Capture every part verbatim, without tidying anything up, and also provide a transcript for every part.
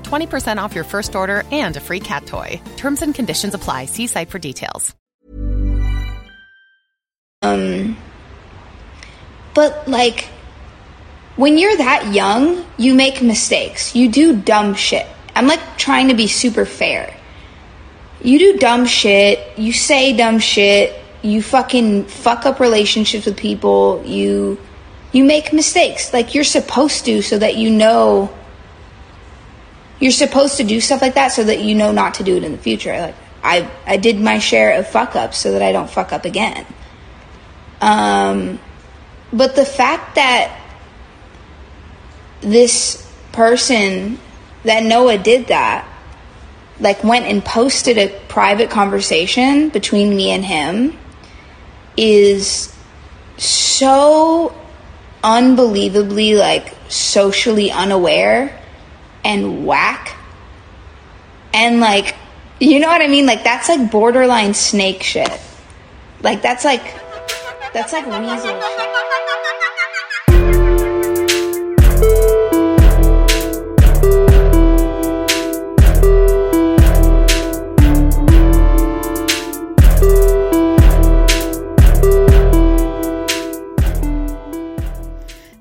twenty percent off your first order and a free cat toy. Terms and conditions apply. See site for details. Um, but like, when you're that young, you make mistakes. You do dumb shit. I'm like trying to be super fair. You do dumb shit. You say dumb shit. You fucking fuck up relationships with people. You... You make mistakes, like you're supposed to, so that you know, you're supposed to do stuff like that so that you know not to do it in the future. Like I, I did my share of fuck ups so that I don't fuck up again. Um, but the fact that this person, that Noah did that, like went and posted a private conversation between me and him is so unbelievably, like, socially unaware and whack. And, like, you know what I mean? Like, that's, like, borderline snake shit. Like, that's, like, that's, like, weasel shit.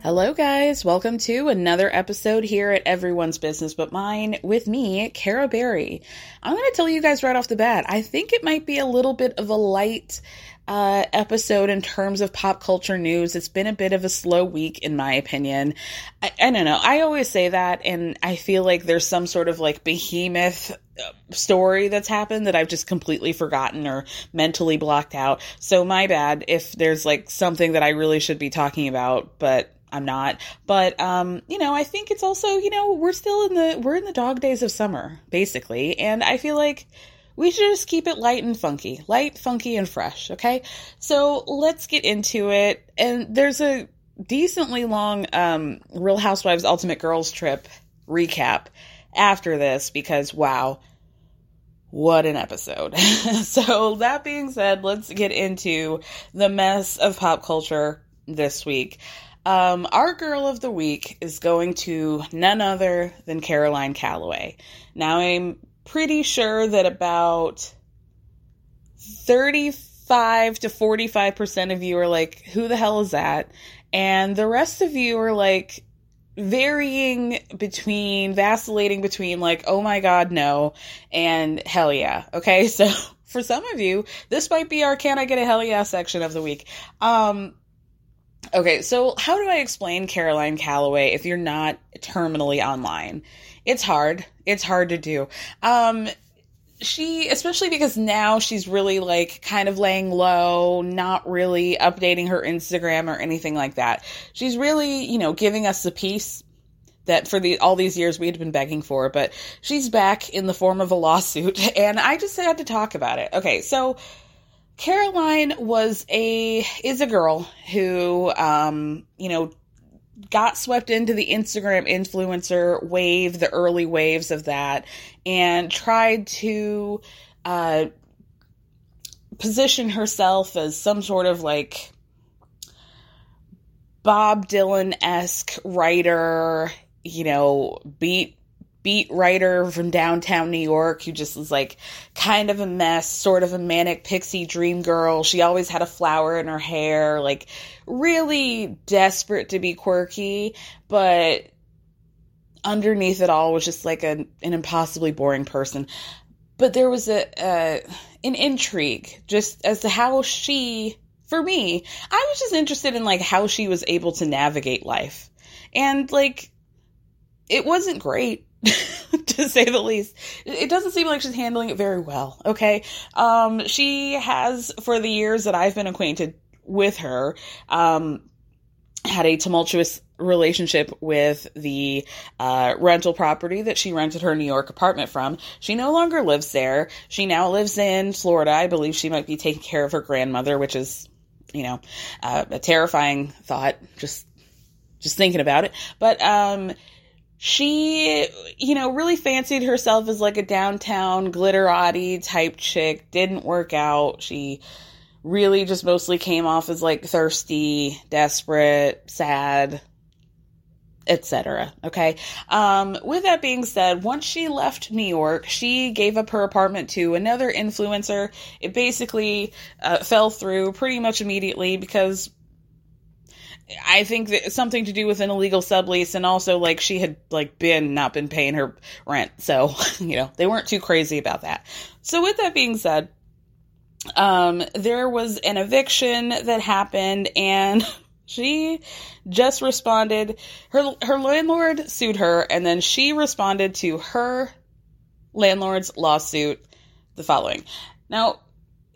Hello guys, welcome to another episode here at Everyone's Business But Mine with me, Kara Berry. I'm going to tell you guys right off the bat, I think it might be a little bit of a light uh, episode in terms of pop culture news. It's been a bit of a slow week in my opinion. I, I don't know, I always say that and I feel like there's some sort of like behemoth story that's happened that I've just completely forgotten or mentally blocked out. So my bad if there's like something that I really should be talking about, but I'm not, but, um, you know, I think it's also, you know, we're still in the, we're in the dog days of summer, basically. And I feel like we should just keep it light and funky, light, funky, and fresh. Okay. So let's get into it. And there's a decently long, um, Real Housewives Ultimate Girls Trip recap after this, because wow, what an episode. So that being said, let's get into the mess of pop culture this week. Um, our girl of the week is going to none other than Caroline Calloway. Now, I'm pretty sure that about thirty-five to forty-five percent of you are like, who the hell is that? And the rest of you are like varying between, vacillating between like, oh my God, no, and hell yeah. Okay, so for some of you, this might be our Can I Get a Hell Yeah section of the week. Um... Okay, so how do I explain Caroline Calloway if you're not terminally online? It's hard. It's hard to do. Um, she, especially because now she's really like kind of laying low, not really updating her Instagram or anything like that. She's really, you know, giving us the peace that for the all these years we had been begging for, but she's back in the form of a lawsuit, and I just had to talk about it. Okay, so Caroline was a, is a girl who, um, you know, got swept into the Instagram influencer wave, the early waves of that, and tried to uh, position herself as some sort of like Bob Dylan-esque writer, you know, beat beat writer from downtown New York who just was like kind of a mess, sort of a manic pixie dream girl. She always had a flower in her hair, like really desperate to be quirky, but underneath it all was just like a, an impossibly boring person. But there was a, a an intrigue just as to how she, for me, I was just interested in like how she was able to navigate life. And like, it wasn't great. To say the least. It doesn't seem like she's handling it very well, okay? Um, she has, for the years that I've been acquainted with her, um, had a tumultuous relationship with the uh, rental property that she rented her New York apartment from. She no longer lives there. She now lives in Florida. I believe she might be taking care of her grandmother, which is, you know, uh, a terrifying thought, just, just thinking about it. But, um... she, you know, really fancied herself as like a downtown glitterati type chick. Didn't work out. She really just mostly came off as like thirsty, desperate, sad, et cetera. Okay. Um, with that being said, once she left New York, she gave up her apartment to another influencer. It basically uh, fell through pretty much immediately because I think that something to do with an illegal sublease, and also like she had like been not been paying her rent. So, you know, they weren't too crazy about that. So with that being said, um, there was an eviction that happened, and she just responded. Her, her landlord sued her, and then she responded to her landlord's lawsuit the following. Now,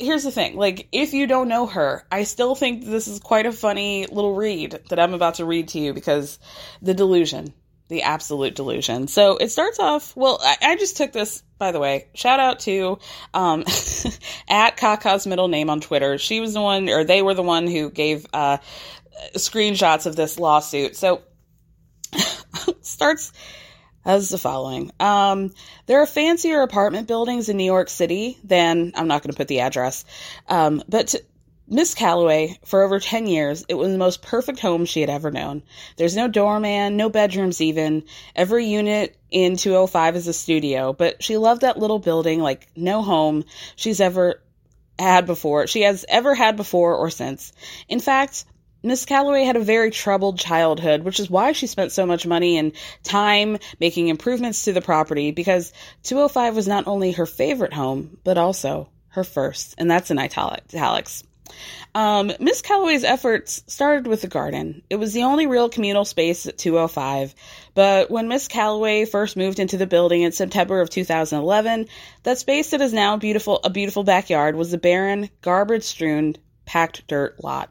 here's the thing, like, if you don't know her, I still think this is quite a funny little read that I'm about to read to you because the delusion, the absolute delusion. So it starts off, well, I, I just took this, by the way, shout out to um, at Kaka's middle name on Twitter. She was the one, or they were the one who gave uh, screenshots of this lawsuit. So it starts as the following. Um, there are fancier apartment buildings in New York City than, I'm not going to put the address, um, but Miss Calloway, for over ten years, it was the most perfect home she had ever known. There's no doorman, no bedrooms even. Every unit in two oh five is a studio, but she loved that little building like no home she's ever had before. She has ever had before or since. In fact, Miss Calloway had a very troubled childhood, which is why she spent so much money and time making improvements to the property, because two oh five was not only her favorite home, but also her first, and that's in italics. Um, Miss Calloway's efforts started with the garden. It was the only real communal space at two oh five, but when Miss Calloway first moved into the building in September of two thousand eleven, that space that is now beautiful, a beautiful backyard was the barren, garbage-strewn, packed dirt lot.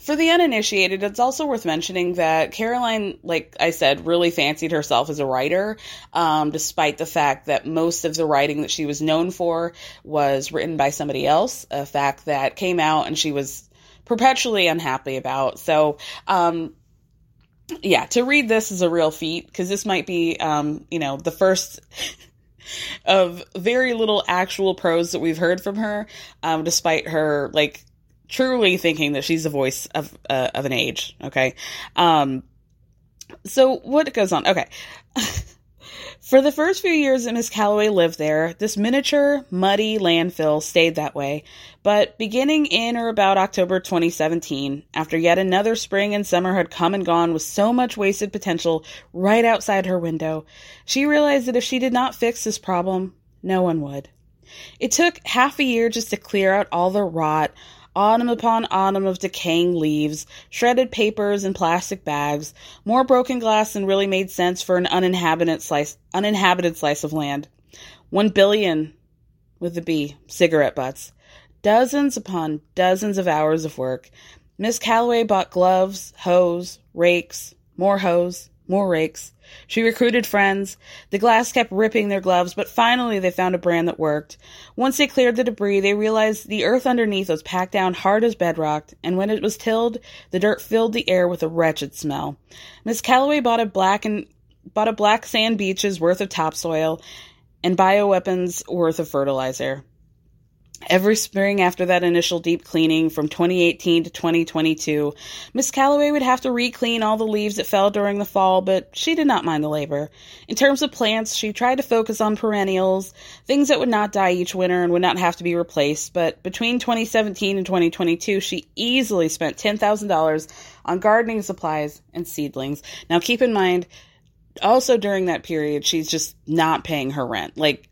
For the uninitiated, it's also worth mentioning that Caroline, like I said, really fancied herself as a writer, um, despite the fact that most of the writing that she was known for was written by somebody else, a fact that came out and she was perpetually unhappy about. So, um, yeah, to read this is a real feat, because this might be, um, you know, the first of very little actual prose that we've heard from her, um, despite her, like, truly thinking that she's the voice of uh, of an age, okay? Um, so what goes on? Okay. For the first few years that Miss Calloway lived there, this miniature, muddy landfill stayed that way. But beginning in or about October twenty seventeen, after yet another spring and summer had come and gone with so much wasted potential right outside her window, she realized that if she did not fix this problem, no one would. It took half a year just to clear out all the rot, autumn upon autumn of decaying leaves, shredded papers and plastic bags, more broken glass than really made sense for an uninhabited slice, uninhabited slice of land. One billion, with a B, cigarette butts. Dozens upon dozens of hours of work. Miss Calloway bought gloves, hose, rakes, more hose, More rakes. She recruited friends. The glass kept ripping their gloves, but finally they found a brand that worked. Once they cleared the debris, they realized the earth underneath was packed down hard as bedrock, and when it was tilled, the dirt filled the air with a wretched smell. Miss Calloway bought a black and bought a black sand beach's worth of topsoil and bioweapons worth of fertilizer. Every spring after that initial deep cleaning from twenty eighteen to twenty twenty-two, Miss Calloway would have to re-clean all the leaves that fell during the fall, but she did not mind the labor. In terms of plants, she tried to focus on perennials, things that would not die each winter and would not have to be replaced, but between twenty seventeen and twenty twenty-two, she easily spent ten thousand dollars on gardening supplies and seedlings. Now keep in mind, also during that period, she's just not paying her rent. Like,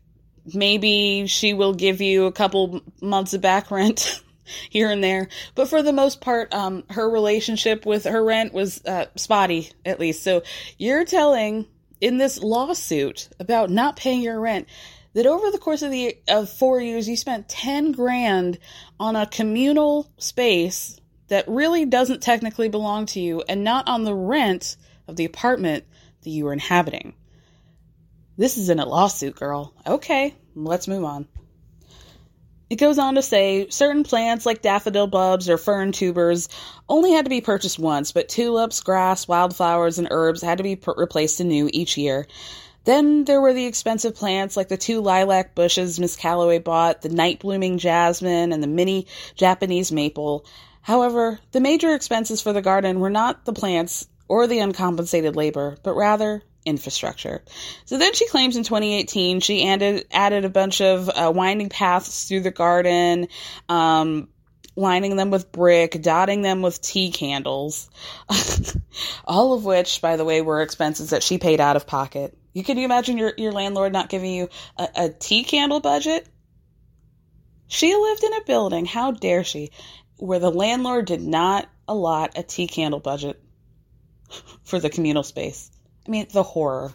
maybe she will give you a couple months of back rent here and there. But for the most part, um, her relationship with her rent was uh, spotty, at least. So you're telling in this lawsuit about not paying your rent that over the course of the of four years, you spent ten grand on a communal space that really doesn't technically belong to you and not on the rent of the apartment that you were inhabiting. This isn't a lawsuit, girl. Okay, let's move on. It goes on to say, certain plants like daffodil bulbs or fern tubers only had to be purchased once, but tulips, grass, wildflowers, and herbs had to be per- replaced anew each year. Then there were the expensive plants like the two lilac bushes Miss Calloway bought, the night-blooming jasmine, and the mini Japanese maple. However, the major expenses for the garden were not the plants or the uncompensated labor, but rather infrastructure. So then she claims in twenty eighteen she added, added a bunch of uh, winding paths through the garden, um, lining them with brick, dotting them with tea candles, all of which, by the way, were expenses that she paid out of pocket. You can you imagine your, your landlord not giving you a, a tea candle budget? She lived in a building, how dare she, where the landlord did not allot a tea candle budget for the communal space. I mean, the horror.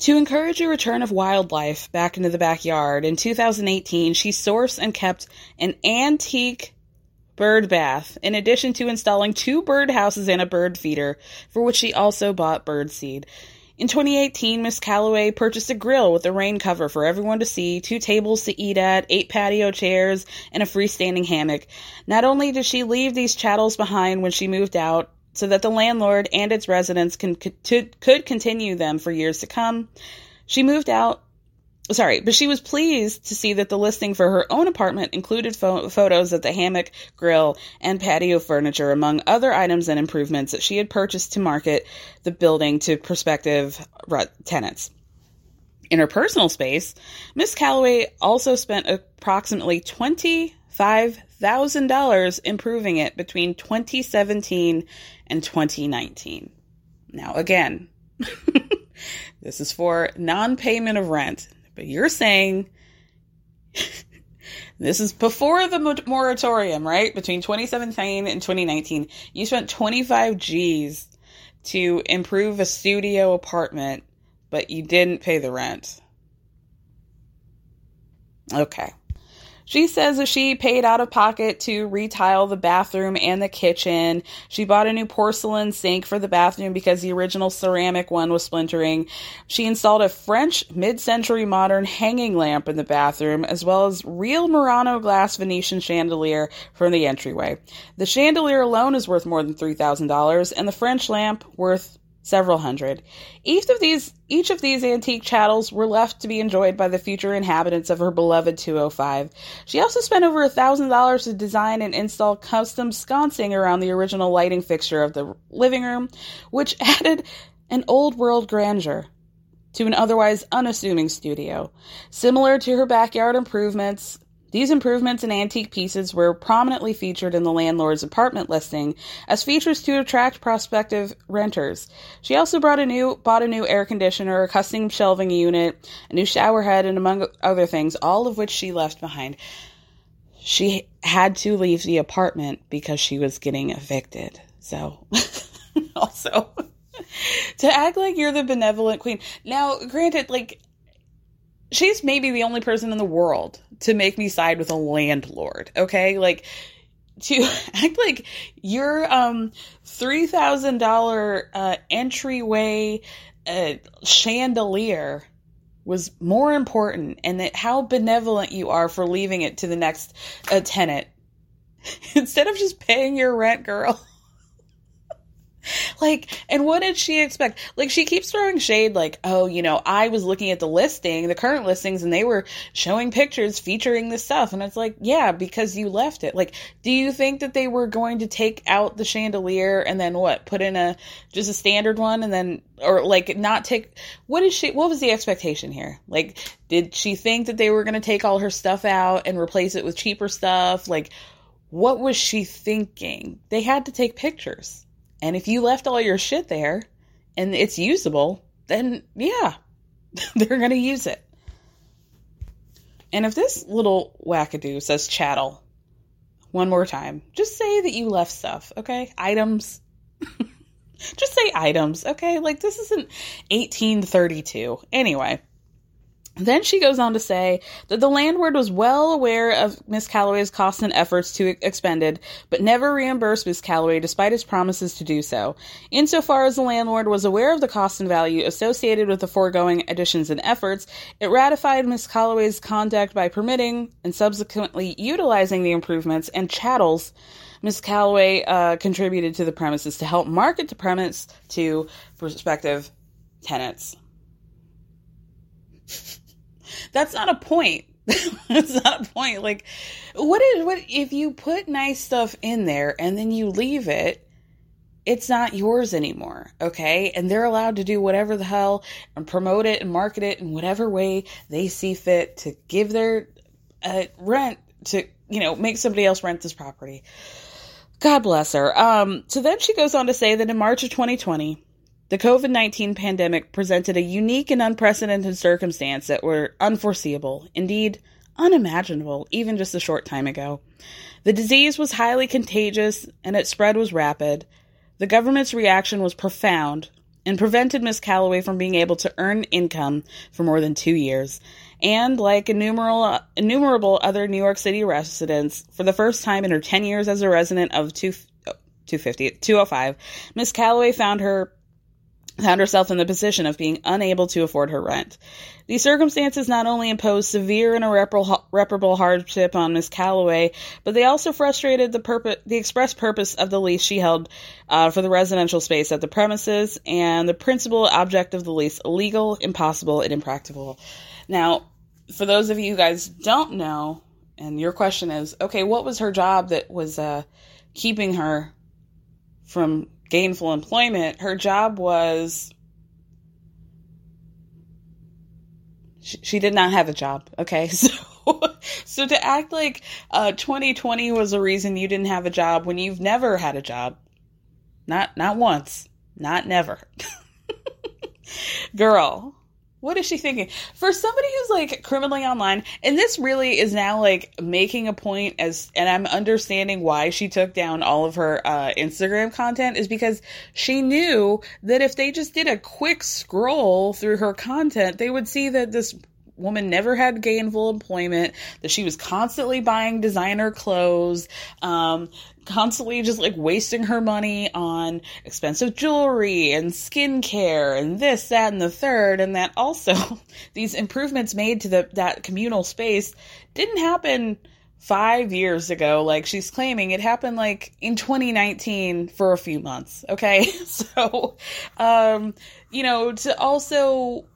To encourage a return of wildlife back into the backyard, in two thousand eighteen, she sourced and kept an antique bird bath, in addition to installing two bird houses and a bird feeder, for which she also bought bird seed. In twenty eighteen, Miss Calloway purchased a grill with a rain cover for everyone to see, two tables to eat at, eight patio chairs, and a freestanding hammock. Not only did she leave these chattels behind when she moved out, so that the landlord and its residents can, could, could continue them for years to come. She moved out, sorry, but she was pleased to see that the listing for her own apartment included fo- photos of the hammock, grill, and patio furniture, among other items and improvements that she had purchased to market the building to prospective tenants. In her personal space, Miss Calloway also spent approximately twenty-five thousand dollars improving it between twenty seventeen and twenty nineteen. Now, again, this is for non-payment of rent, but you're saying this is before the moratorium, right? Between twenty seventeen and twenty nineteen, you spent twenty-five G's to improve a studio apartment, but you didn't pay the rent. Okay. She says that she paid out of pocket to retile the bathroom and the kitchen. She bought a new porcelain sink for the bathroom because the original ceramic one was splintering. She installed a French mid-century modern hanging lamp in the bathroom, as well as real Murano glass Venetian chandelier from the entryway. The chandelier alone is worth more than three thousand dollars, and the French lamp worth several hundred. Each of these each of these antique chattels were left to be enjoyed by the future inhabitants of her beloved two oh five. She also spent over a thousand dollars to design and install custom sconcing around the original lighting fixture of the living room, which added an old-world grandeur to an otherwise unassuming studio. Similar to her backyard improvements, these improvements and antique pieces were prominently featured in the landlord's apartment listing as features to attract prospective renters. She also brought a new, bought a new air conditioner, a custom shelving unit, a new shower head, and among other things, all of which she left behind. She had to leave the apartment because she was getting evicted. So, also, to act like you're the benevolent queen. Now, granted, like, she's maybe the only person in the world to make me side with a landlord, okay? Like, to act like your um, three thousand dollars uh, entryway uh, chandelier was more important, and that how benevolent you are for leaving it to the next uh, tenant instead of just paying your rent, girl. Like, and what did she expect? Like, she keeps throwing shade, like, oh, you know, I was looking at the listing, the current listings, and they were showing pictures featuring this stuff. And it's like, yeah, because you left it. Like, do you think that they were going to take out the chandelier and then what, put in a, just a standard one and then, or like not take, what is she, what was the expectation here? Like, did she think that they were going to take all her stuff out and replace it with cheaper stuff? Like, what was she thinking? They had to take pictures. And if you left all your shit there and it's usable, then yeah, they're going to use it. And if this little wackadoo says chattel one more time, just say that you left stuff, okay? Items. Just say items, okay? Like, this isn't eighteen thirty-two. Anyway. Then she goes on to say that the landlord was well aware of Miss Calloway's costs and efforts to expended, but never reimbursed Miss Calloway despite his promises to do so. Insofar as the landlord was aware of the cost and value associated with the foregoing additions and efforts, it ratified Miss Calloway's conduct by permitting and subsequently utilizing the improvements and chattels Miss Calloway uh, contributed to the premises to help market the premise to prospective tenants. That's not a point. That's not a point. Like, what is, what if you put nice stuff in there and then you leave it, it's not yours anymore, okay? And they're allowed to do whatever the hell and promote it and market it in whatever way they see fit to give their uh, rent to, you know, make somebody else rent this property. God bless her. Um, so then she goes on to say that in March of twenty twenty, the covid nineteen pandemic presented a unique and unprecedented circumstance that were unforeseeable, indeed unimaginable, even just a short time ago. The disease was highly contagious and its spread was rapid. The government's reaction was profound and prevented Miss Calloway from being able to earn income for more than two years. And like innumerable, innumerable other New York City residents, for the first time in her ten years as a resident of two fifty, two oh five, Miss Calloway found her found herself in the position of being unable to afford her rent. These circumstances not only imposed severe and irreparable hardship on Miss Calloway, but they also frustrated the purpose, the express purpose of the lease she held uh, for the residential space at the premises, and the principal object of the lease, illegal, impossible, and impractical. Now, for those of you who guys don't know, and your question is, okay, what was her job that was uh, keeping her from gainful employment? Her job was, she, she did not have a job. Okay. So, so to act like uh, twenty twenty was a reason you didn't have a job when you've never had a job. Not, not once, not never. Girl, what is she thinking? For somebody who's like criminally online, and this really is now like making a point as, and I'm understanding why she took down all of her uh, Instagram content, is because she knew that if they just did a quick scroll through her content, they would see that this woman never had gainful employment, that she was constantly buying designer clothes, um, constantly just like wasting her money on expensive jewelry and skincare and this, that, and the third. And that also these improvements made to the, that communal space didn't happen five years ago. Like she's claiming it happened like in twenty nineteen for a few months. Okay. So, um, you know, to also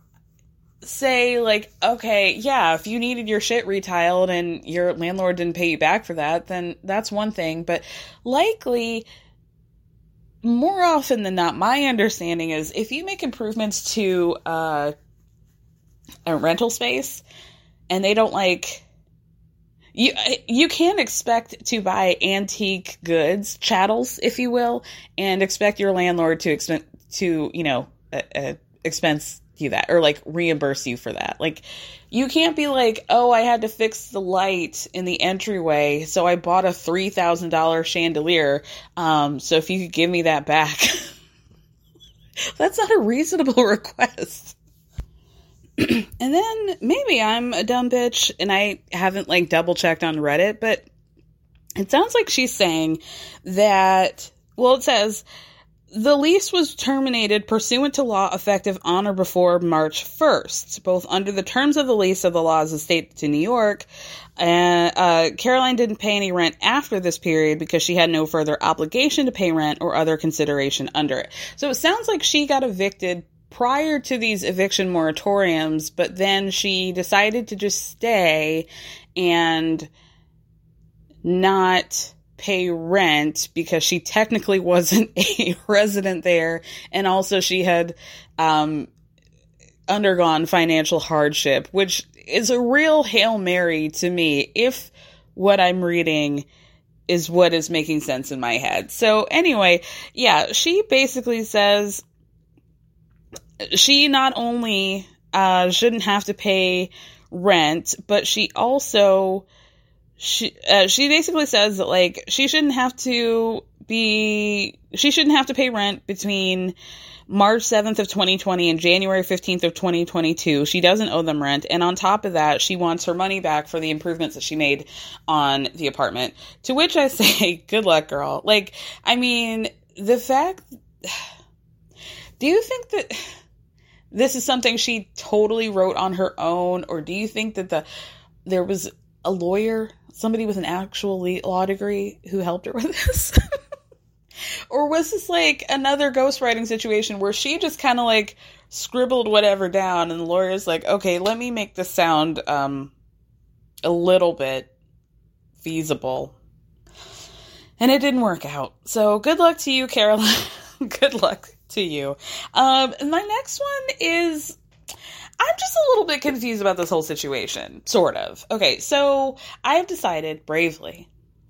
say like, okay, yeah, if you needed your shit retiled and your landlord didn't pay you back for that, then that's one thing. But likely, more often than not, my understanding is if you make improvements to uh, a rental space and they don't like, you you can't expect to buy antique goods, chattels, if you will, and expect your landlord to expen- to, you know, uh, uh, expense you that or like reimburse you for that. Like you can't be like, oh, I had to fix the light in the entryway, so I bought a three thousand dollars chandelier. Um, so if you could give me that back, that's not a reasonable request. And then maybe I'm a dumb bitch and I haven't like double checked on Reddit, but It sounds like she's saying that, well, it says, the lease was terminated pursuant to law effective on or before March first, both under the terms of the lease of the laws of the state to New York. Uh, uh, Caroline didn't pay any rent after this period because she had no further obligation to pay rent or other consideration under it. So it sounds like she got evicted prior to these eviction moratoriums, but then she decided to just stay and not pay rent because she technically wasn't a resident there, and also she had um, undergone financial hardship, which is a real Hail Mary to me, if what I'm reading is what is making sense in my head. So anyway, yeah, she basically says she not only uh, shouldn't have to pay rent, but she also... She uh, she basically says that, like, she shouldn't have to be, she shouldn't have to pay rent between March seventh of twenty twenty and January fifteenth of twenty twenty-two. She doesn't owe them rent. And on top of that, she wants her money back for the improvements that she made on the apartment. To which I say, good luck, girl. Like, I mean, the fact, do you think that this is something she totally wrote on her own? Or do you think that the there was a lawyer, somebody with an actual law degree who helped her with this? Or was this like another ghostwriting situation where she just kind of like scribbled whatever down and the lawyer's like, okay, let me make this sound um, a little bit feasible. And it didn't work out. So good luck to you, Caroline. Good luck to you. Um, my next one is... I'm just a little bit confused about this whole situation, sort of. Okay, so I have decided bravely,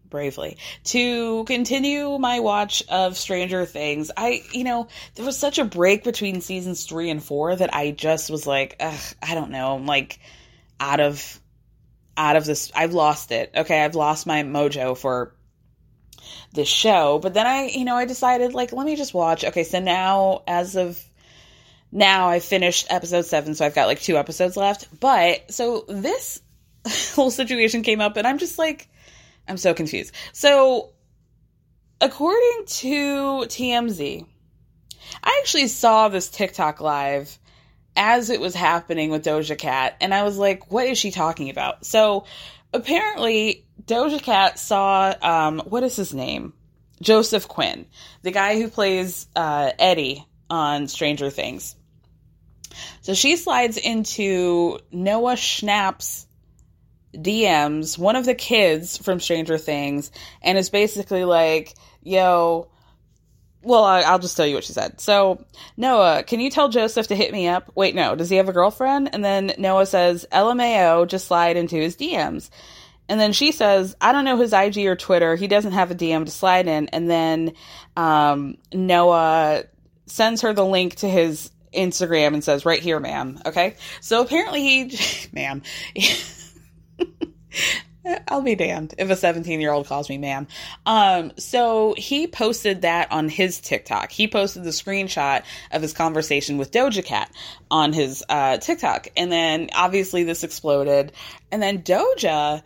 bravely, to continue my watch of Stranger Things. I, you know, there was such a break between seasons three and four that I just was like, ugh, I don't know, I'm like out of, out of this, I've lost it. Okay, I've lost my mojo for this show. But then I, you know, I decided, like, let me just watch. Okay, so now as of Now I finished episode seven, so I've got like two episodes left. But so this whole situation came up and I'm just like, I'm so confused. So according to T M Z, I actually saw this TikTok live as it was happening with Doja Cat. And I was like, what is she talking about? So apparently Doja Cat saw, um, what is his name? Joseph Quinn, the guy who plays uh, Eddie on Stranger Things. So she slides into Noah Schnapp's D Ms, one of the kids from Stranger Things, and is basically like, yo, well, I, I'll just tell you what she said. So, Noah, can you tell Joseph to hit me up? Wait, no, does he have a girlfriend? And then Noah says, L M A O, just slide into his D Ms. And then she says, I don't know his I G or Twitter. He doesn't have a D M to slide in. And then um, Noah sends her the link to his Instagram and says, right here, ma'am. Okay. So apparently he, ma'am, I'll be damned if a seventeen year old calls me ma'am. Um, so he posted that on his TikTok. He posted the screenshot of his conversation with Doja Cat on his uh, TikTok. And then obviously this exploded. And then Doja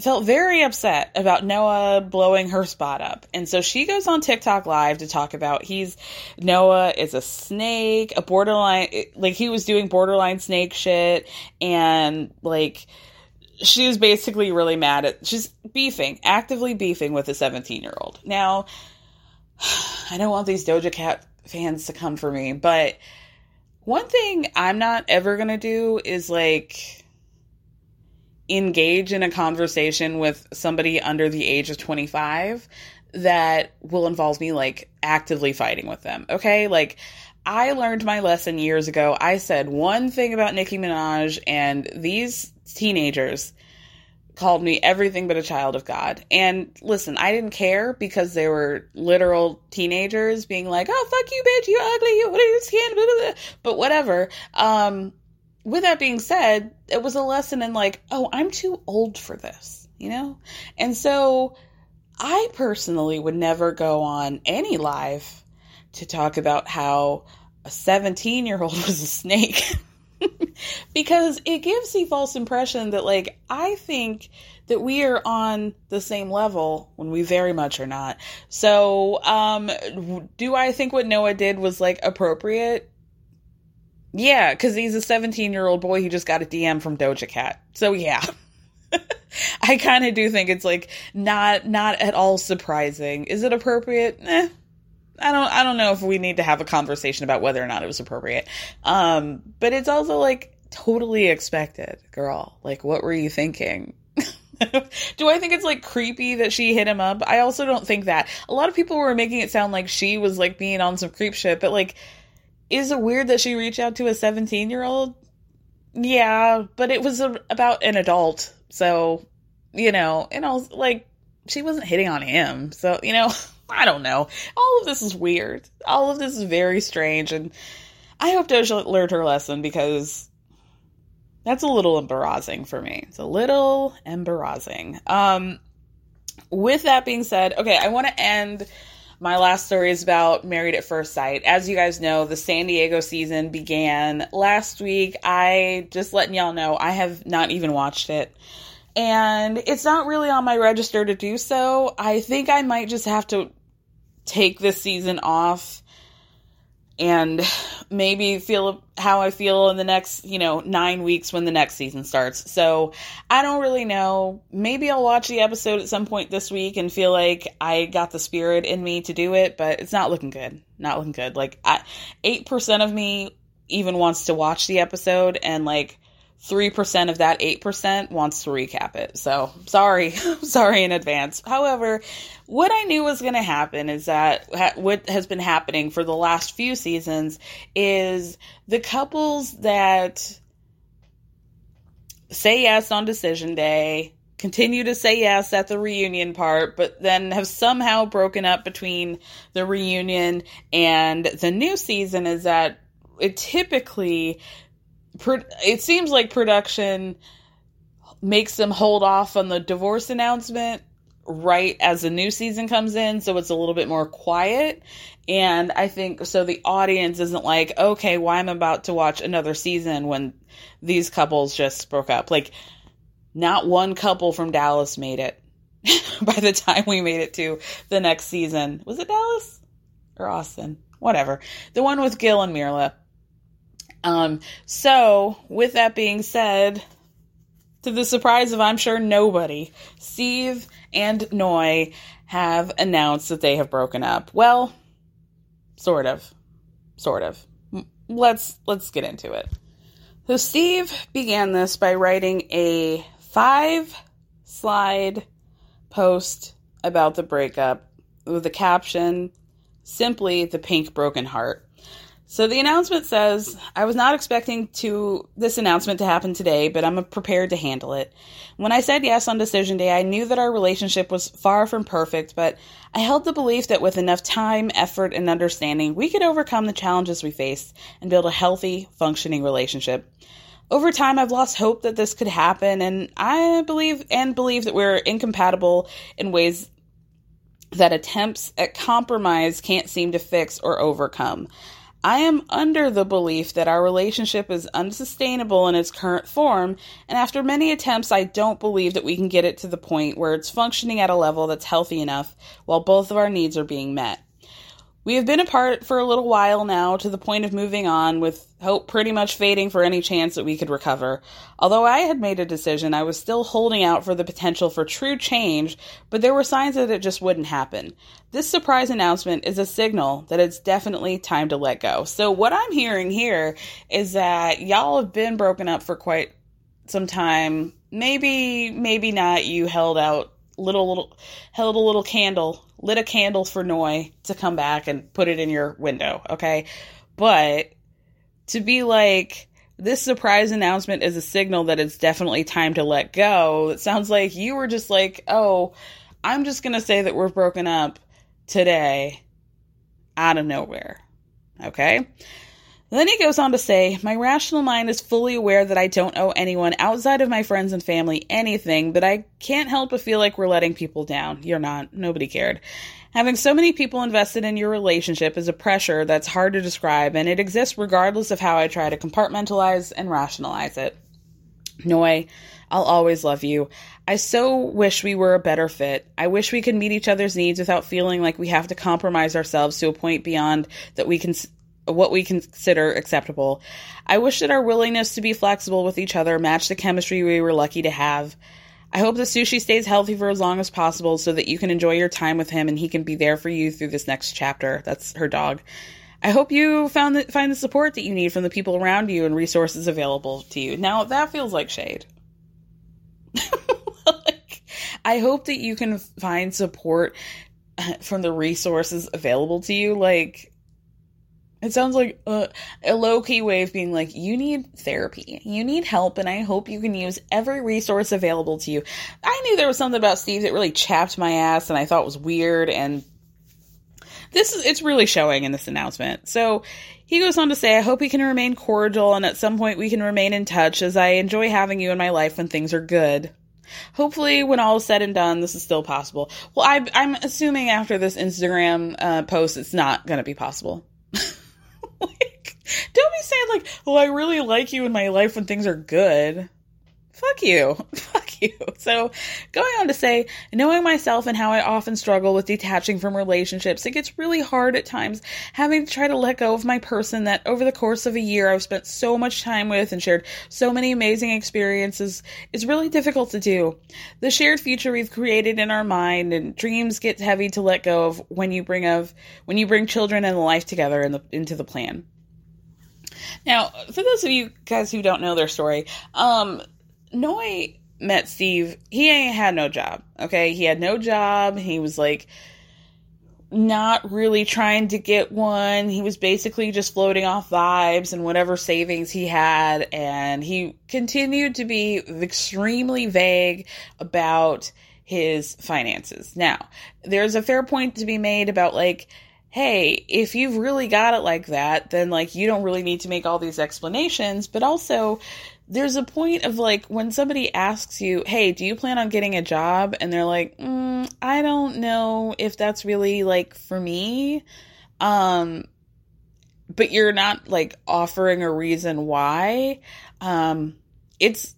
felt very upset about Noah blowing her spot up. And so she goes on TikTok live to talk about he's Noah is a snake, a borderline, like he was doing borderline snake shit. And like, she was basically really mad at, she's beefing, actively beefing with a seventeen year old. Now, I don't want these Doja Cat fans to come for me, but one thing I'm not ever going to do is like engage in a conversation with somebody under the age of twenty-five that will involve me like actively fighting with them. Okay. Like I learned my lesson years ago. I said one thing about Nicki Minaj and these teenagers called me everything but a child of God. And listen, I didn't care because they were literal teenagers being like, oh, fuck you, bitch. You ugly. You, what are you skin? Blah, blah, blah. But whatever. Um, With that being said, it was a lesson in like, oh, I'm too old for this, you know? And so I personally would never go on any live to talk about how a seventeen year old was a snake Because it gives the false impression that, like, I think that we are on the same level when we very much are not. So, um, do I think what Noah did was, like, appropriate? Yeah, because he's a seventeen-year-old boy who just got a D M from Doja Cat. So, yeah. I kind of do think it's, like, not not at all surprising. Is it appropriate? Eh. I don't I don't know if we need to have a conversation about whether or not it was appropriate. Um, but it's also, like, totally expected, girl. Like, what were you thinking? Do I think it's, like, creepy that she hit him up? I also don't think that. A lot of people were making it sound like she was, like, being on some creep shit. But, like, is it weird that she reached out to a seventeen-year-old? Yeah, but it was a, about an adult. So, you know, and I was, like, she wasn't hitting on him. So, you know... I don't know. All of this is weird. All of this is very strange. And I hope Doja learned her lesson, because that's a little embarrassing for me. It's a little embarrassing. Um, with that being said, okay, I want to end... My last story is about Married at First Sight. As you guys know, the San Diego season began last week. I just letting y'all know, I have not even watched it. And it's not really on my register to do so. I think I might just have to take this season off and maybe feel how I feel in the next, you know, nine weeks when the next season starts. So I don't really know. Maybe I'll watch the episode at some point this week and feel like I got the spirit in me to do it, but it's not looking good. Not looking good. Like, I, eight percent of me even wants to watch the episode, and, like, three percent of that eight percent wants to recap it. So, sorry. Sorry in advance. However, what I knew was going to happen is that ha- what has been happening for the last few seasons is the couples that say yes on decision day continue to say yes at the reunion part, but then have somehow broken up between the reunion and the new season is that it typically... It seems like production makes them hold off on the divorce announcement right as the new season comes in, so it's a little bit more quiet. And I think so the audience isn't like, okay, why am I about to watch another season when these couples just broke up? Like, not one couple from Dallas made it by the time we made it to the next season. Was it Dallas or Austin? Whatever. The one with Gil and Mirla. Um, so with that being said, to the surprise of, I'm sure, nobody, Steve and Noi have announced that they have broken up. Well, sort of, sort of. Let's, let's get into it. So Steve began this by writing a five slide post about the breakup with the caption, simply the pink broken heart. So the announcement says, I was not expecting to this announcement to happen today, but I'm prepared to handle it. When I said yes on decision day, I knew that our relationship was far from perfect, but I held the belief that with enough time, effort, and understanding, we could overcome the challenges we faced and build a healthy, functioning relationship. Over time, I've lost hope that this could happen, and I believe and believe that we're incompatible in ways that attempts at compromise can't seem to fix or overcome. I am under the belief that our relationship is unsustainable in its current form, and after many attempts, I don't believe that we can get it to the point where it's functioning at a level that's healthy enough while both of our needs are being met. We have been apart for a little while now, to the point of moving on, with hope pretty much fading for any chance that we could recover. Although I had made a decision, I was still holding out for the potential for true change, but there were signs that it just wouldn't happen. This surprise announcement is a signal that it's definitely time to let go. So what I'm hearing here is that y'all have been broken up for quite some time. Maybe, maybe not. You held out little, little, held a little candle, lit a candle for Noi to come back and put it in your window. Okay. But to be like, this surprise announcement is a signal that it's definitely time to let go. It sounds like you were just like, oh, I'm just going to say that we're broken up today out of nowhere. Okay. And then he goes on to say, my rational mind is fully aware that I don't owe anyone outside of my friends and family anything, but I can't help but feel like we're letting people down. You're not. Nobody cared. Having so many people invested in your relationship is a pressure that's hard to describe, and it exists regardless of how I try to compartmentalize and rationalize it. Noi, I'll always love you. I so wish we were a better fit. I wish we could meet each other's needs without feeling like we have to compromise ourselves to a point beyond that we can what we consider acceptable. I wish that our willingness to be flexible with each other matched the chemistry we were lucky to have. I hope that Sushi stays healthy for as long as possible so that you can enjoy your time with him and he can be there for you through this next chapter. That's her dog. I hope you found that, find the support that you need from the people around you and resources available to you. Now, that feels like shade. Like, I hope that you can find support from the resources available to you. Like, it sounds like uh, a low-key way of being like, you need therapy, you need help, and I hope you can use every resource available to you. I knew there was something about Steve that really chapped my ass and I thought was weird, and this is, it's really showing in this announcement. So he goes on to say, I hope we can remain cordial and at some point we can remain in touch as I enjoy having you in my life when things are good. Hopefully when all is said and done, this is still possible. Well, I, I'm assuming after this Instagram uh, post, it's not going to be possible. Like, don't be saying like, well, I really like you in my life when things are good. Fuck you. Fuck you. So going on to say, knowing myself and how I often struggle with detaching from relationships, it gets really hard at times having to try to let go of my person that over the course of a year I've spent so much time with and shared so many amazing experiences. It's really difficult to do. The shared future we've created in our mind and dreams gets heavy to let go of when you bring of when you bring children and life together in the, into the plan. Now, for those of you guys who don't know their story, um, Noi met Steve. He ain't had no job. Okay. He had no job. He was like not really trying to get one. He was basically just floating off vibes and whatever savings he had. And he continued to be extremely vague about his finances. Now, there's a fair point to be made about like, hey, if you've really got it like that, then like you don't really need to make all these explanations, but also there's a point of like when somebody asks you, hey, do you plan on getting a job? And they're like, mm, I don't know if that's really like for me. Um, but you're not like offering a reason why. Um, it's,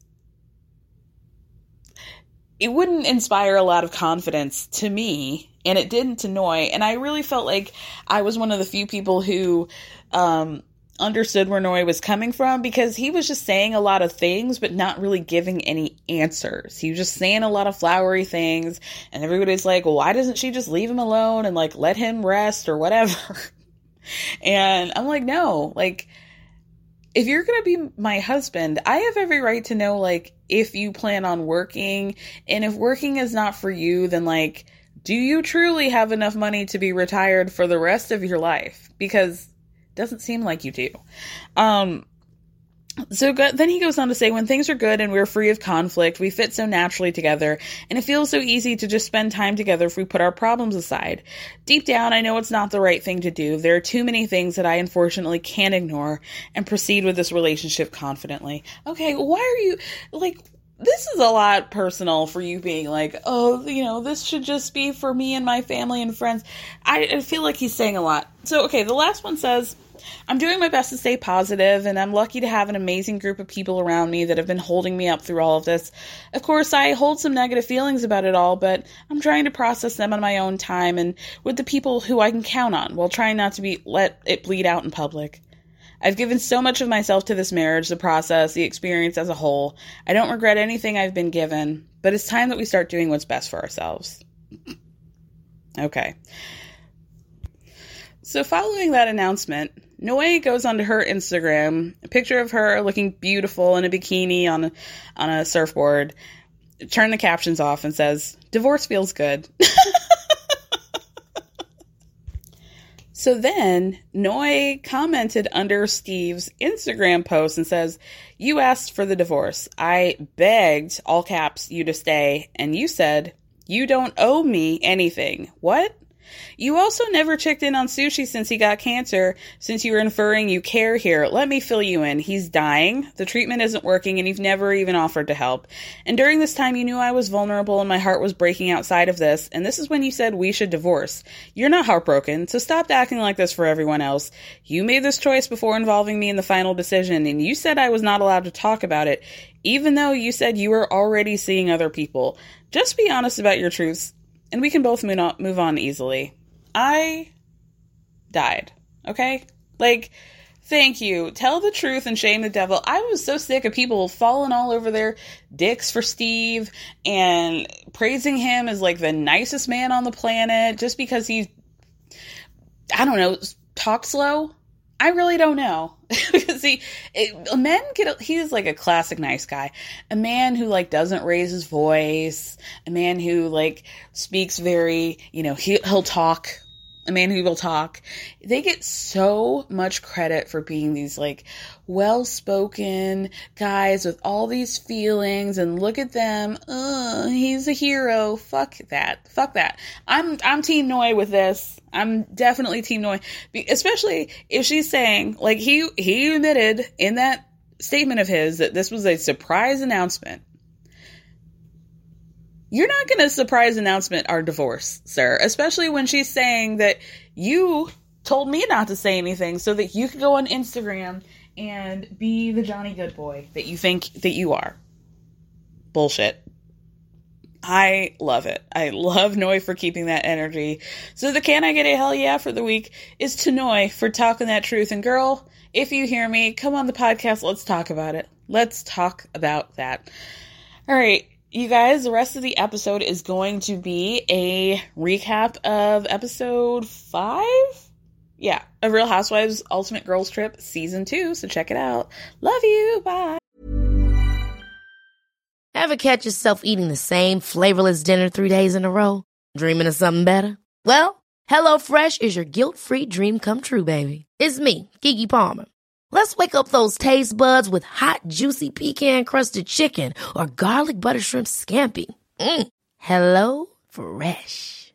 it wouldn't inspire a lot of confidence to me, and it didn't to Noi. And I really felt like I was one of the few people who, um, understood where Noi was coming from, because he was just saying a lot of things but not really giving any answers. He was just saying a lot of flowery things, and everybody's like, well, why doesn't she just leave him alone and like let him rest or whatever? And I'm like, no, like if you're gonna be my husband, I have every right to know like if you plan on working, and if working is not for you, then like do you truly have enough money to be retired for the rest of your life? Because doesn't seem like you do. Um, so go- then he goes on to say, when things are good and we're free of conflict, we fit so naturally together, and it feels so easy to just spend time together if we put our problems aside. Deep down, I know it's not the right thing to do. There are too many things that I unfortunately can't ignore and proceed with this relationship confidently. Okay, why are you, like, this is a lot personal for you being like, oh, you know, this should just be for me and my family and friends. I, I feel like he's saying a lot. So, okay, the last one says, I'm doing my best to stay positive, and I'm lucky to have an amazing group of people around me that have been holding me up through all of this. Of course, I hold some negative feelings about it all, but I'm trying to process them on my own time and with the people who I can count on, while trying not to be let it bleed out in public. I've given so much of myself to this marriage, the process, the experience as a whole. I don't regret anything I've been given, but it's time that we start doing what's best for ourselves. Okay. So following that announcement, Noi goes onto her Instagram, a picture of her looking beautiful in a bikini on a, on a surfboard, turn the captions off, and says, divorce feels good. So then Noi commented under Steve's Instagram post and says, you asked for the divorce. I begged, all caps, you to stay, and you said, you don't owe me anything. What? You also never checked in on Sushi since he got cancer. Since you were inferring you care here, let me fill you in. He's dying, the treatment isn't working, and you've never even offered to help. And during this time, you knew I was vulnerable and my heart was breaking outside of this, and this is when you said we should divorce. You're not heartbroken, so stop acting like this for everyone else. You made this choice before involving me in the final decision, and you said I was not allowed to talk about it, even though you said you were already seeing other people. Just be honest about your truths, and we can both move on easily. I died, okay? Like, thank you. Tell the truth and shame the devil. I was so sick of people falling all over their dicks for Steve and praising him as, like, the nicest man on the planet just because he, I don't know, talks slow. I really don't know. Because he, it, men get, he is like a classic nice guy. A man who, like, doesn't raise his voice. A man who, like, speaks very, you know, he, he'll talk. A man who will talk. They get so much credit for being these, like, well-spoken guys with all these feelings, and look at them. Ugh, he's a hero. Fuck that. Fuck that. I'm I'm Team Noi with this. I'm definitely Team Noi. Especially if she's saying, like, he he admitted in that statement of his that this was a surprise announcement. You're not going to surprise announcement our divorce, sir. Especially when she's saying that you told me not to say anything so that you could go on Instagram and be the Johnny Good Boy that you think that you are. Bullshit. I love it. I love Noi for keeping that energy. So the Can I Get a Hell Yeah for the week is to Noi for talking that truth. And girl, if you hear me, come on the podcast. Let's talk about it. Let's talk about that. All right. You guys, the rest of the episode is going to be a recap of episode five? Yeah, of Real Housewives Ultimate Girls Trip Season two, so check it out. Love you, bye! Ever catch yourself eating the same flavorless dinner three days in a row? Dreaming of something better? Well, HelloFresh is your guilt-free dream come true, baby. It's me, Keke Palmer. Let's wake up those taste buds with hot, juicy pecan-crusted chicken or garlic butter shrimp scampi. Mm. Hello Fresh.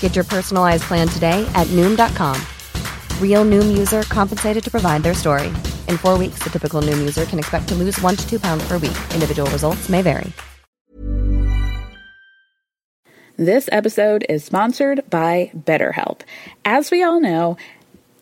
Get your personalized plan today at noom dot com. Real Noom user compensated to provide their story. In four weeks, the typical Noom user can expect to lose one to two pounds per week. Individual results may vary. This episode is sponsored by BetterHelp. As we all know,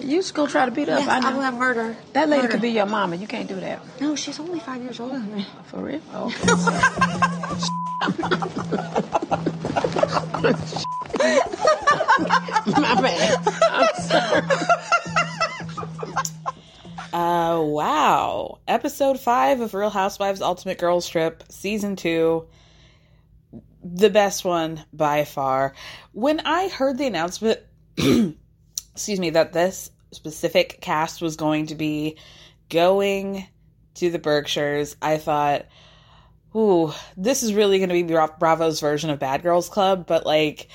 You just go try to beat up. Yes, I know. I'm gonna murder. That lady murder. Could be your mama. You can't do that. No, she's only five years older than me. For real? Oh, okay. My bad. I'm sorry. Uh, wow. Episode five of Real Housewives Ultimate Girls Trip, Season two. The best one by far. When I heard the announcement... excuse me, that this specific cast was going to be going to the Berkshires, I thought, ooh, this is really going to be Bravo's version of Bad Girls Club, but, like,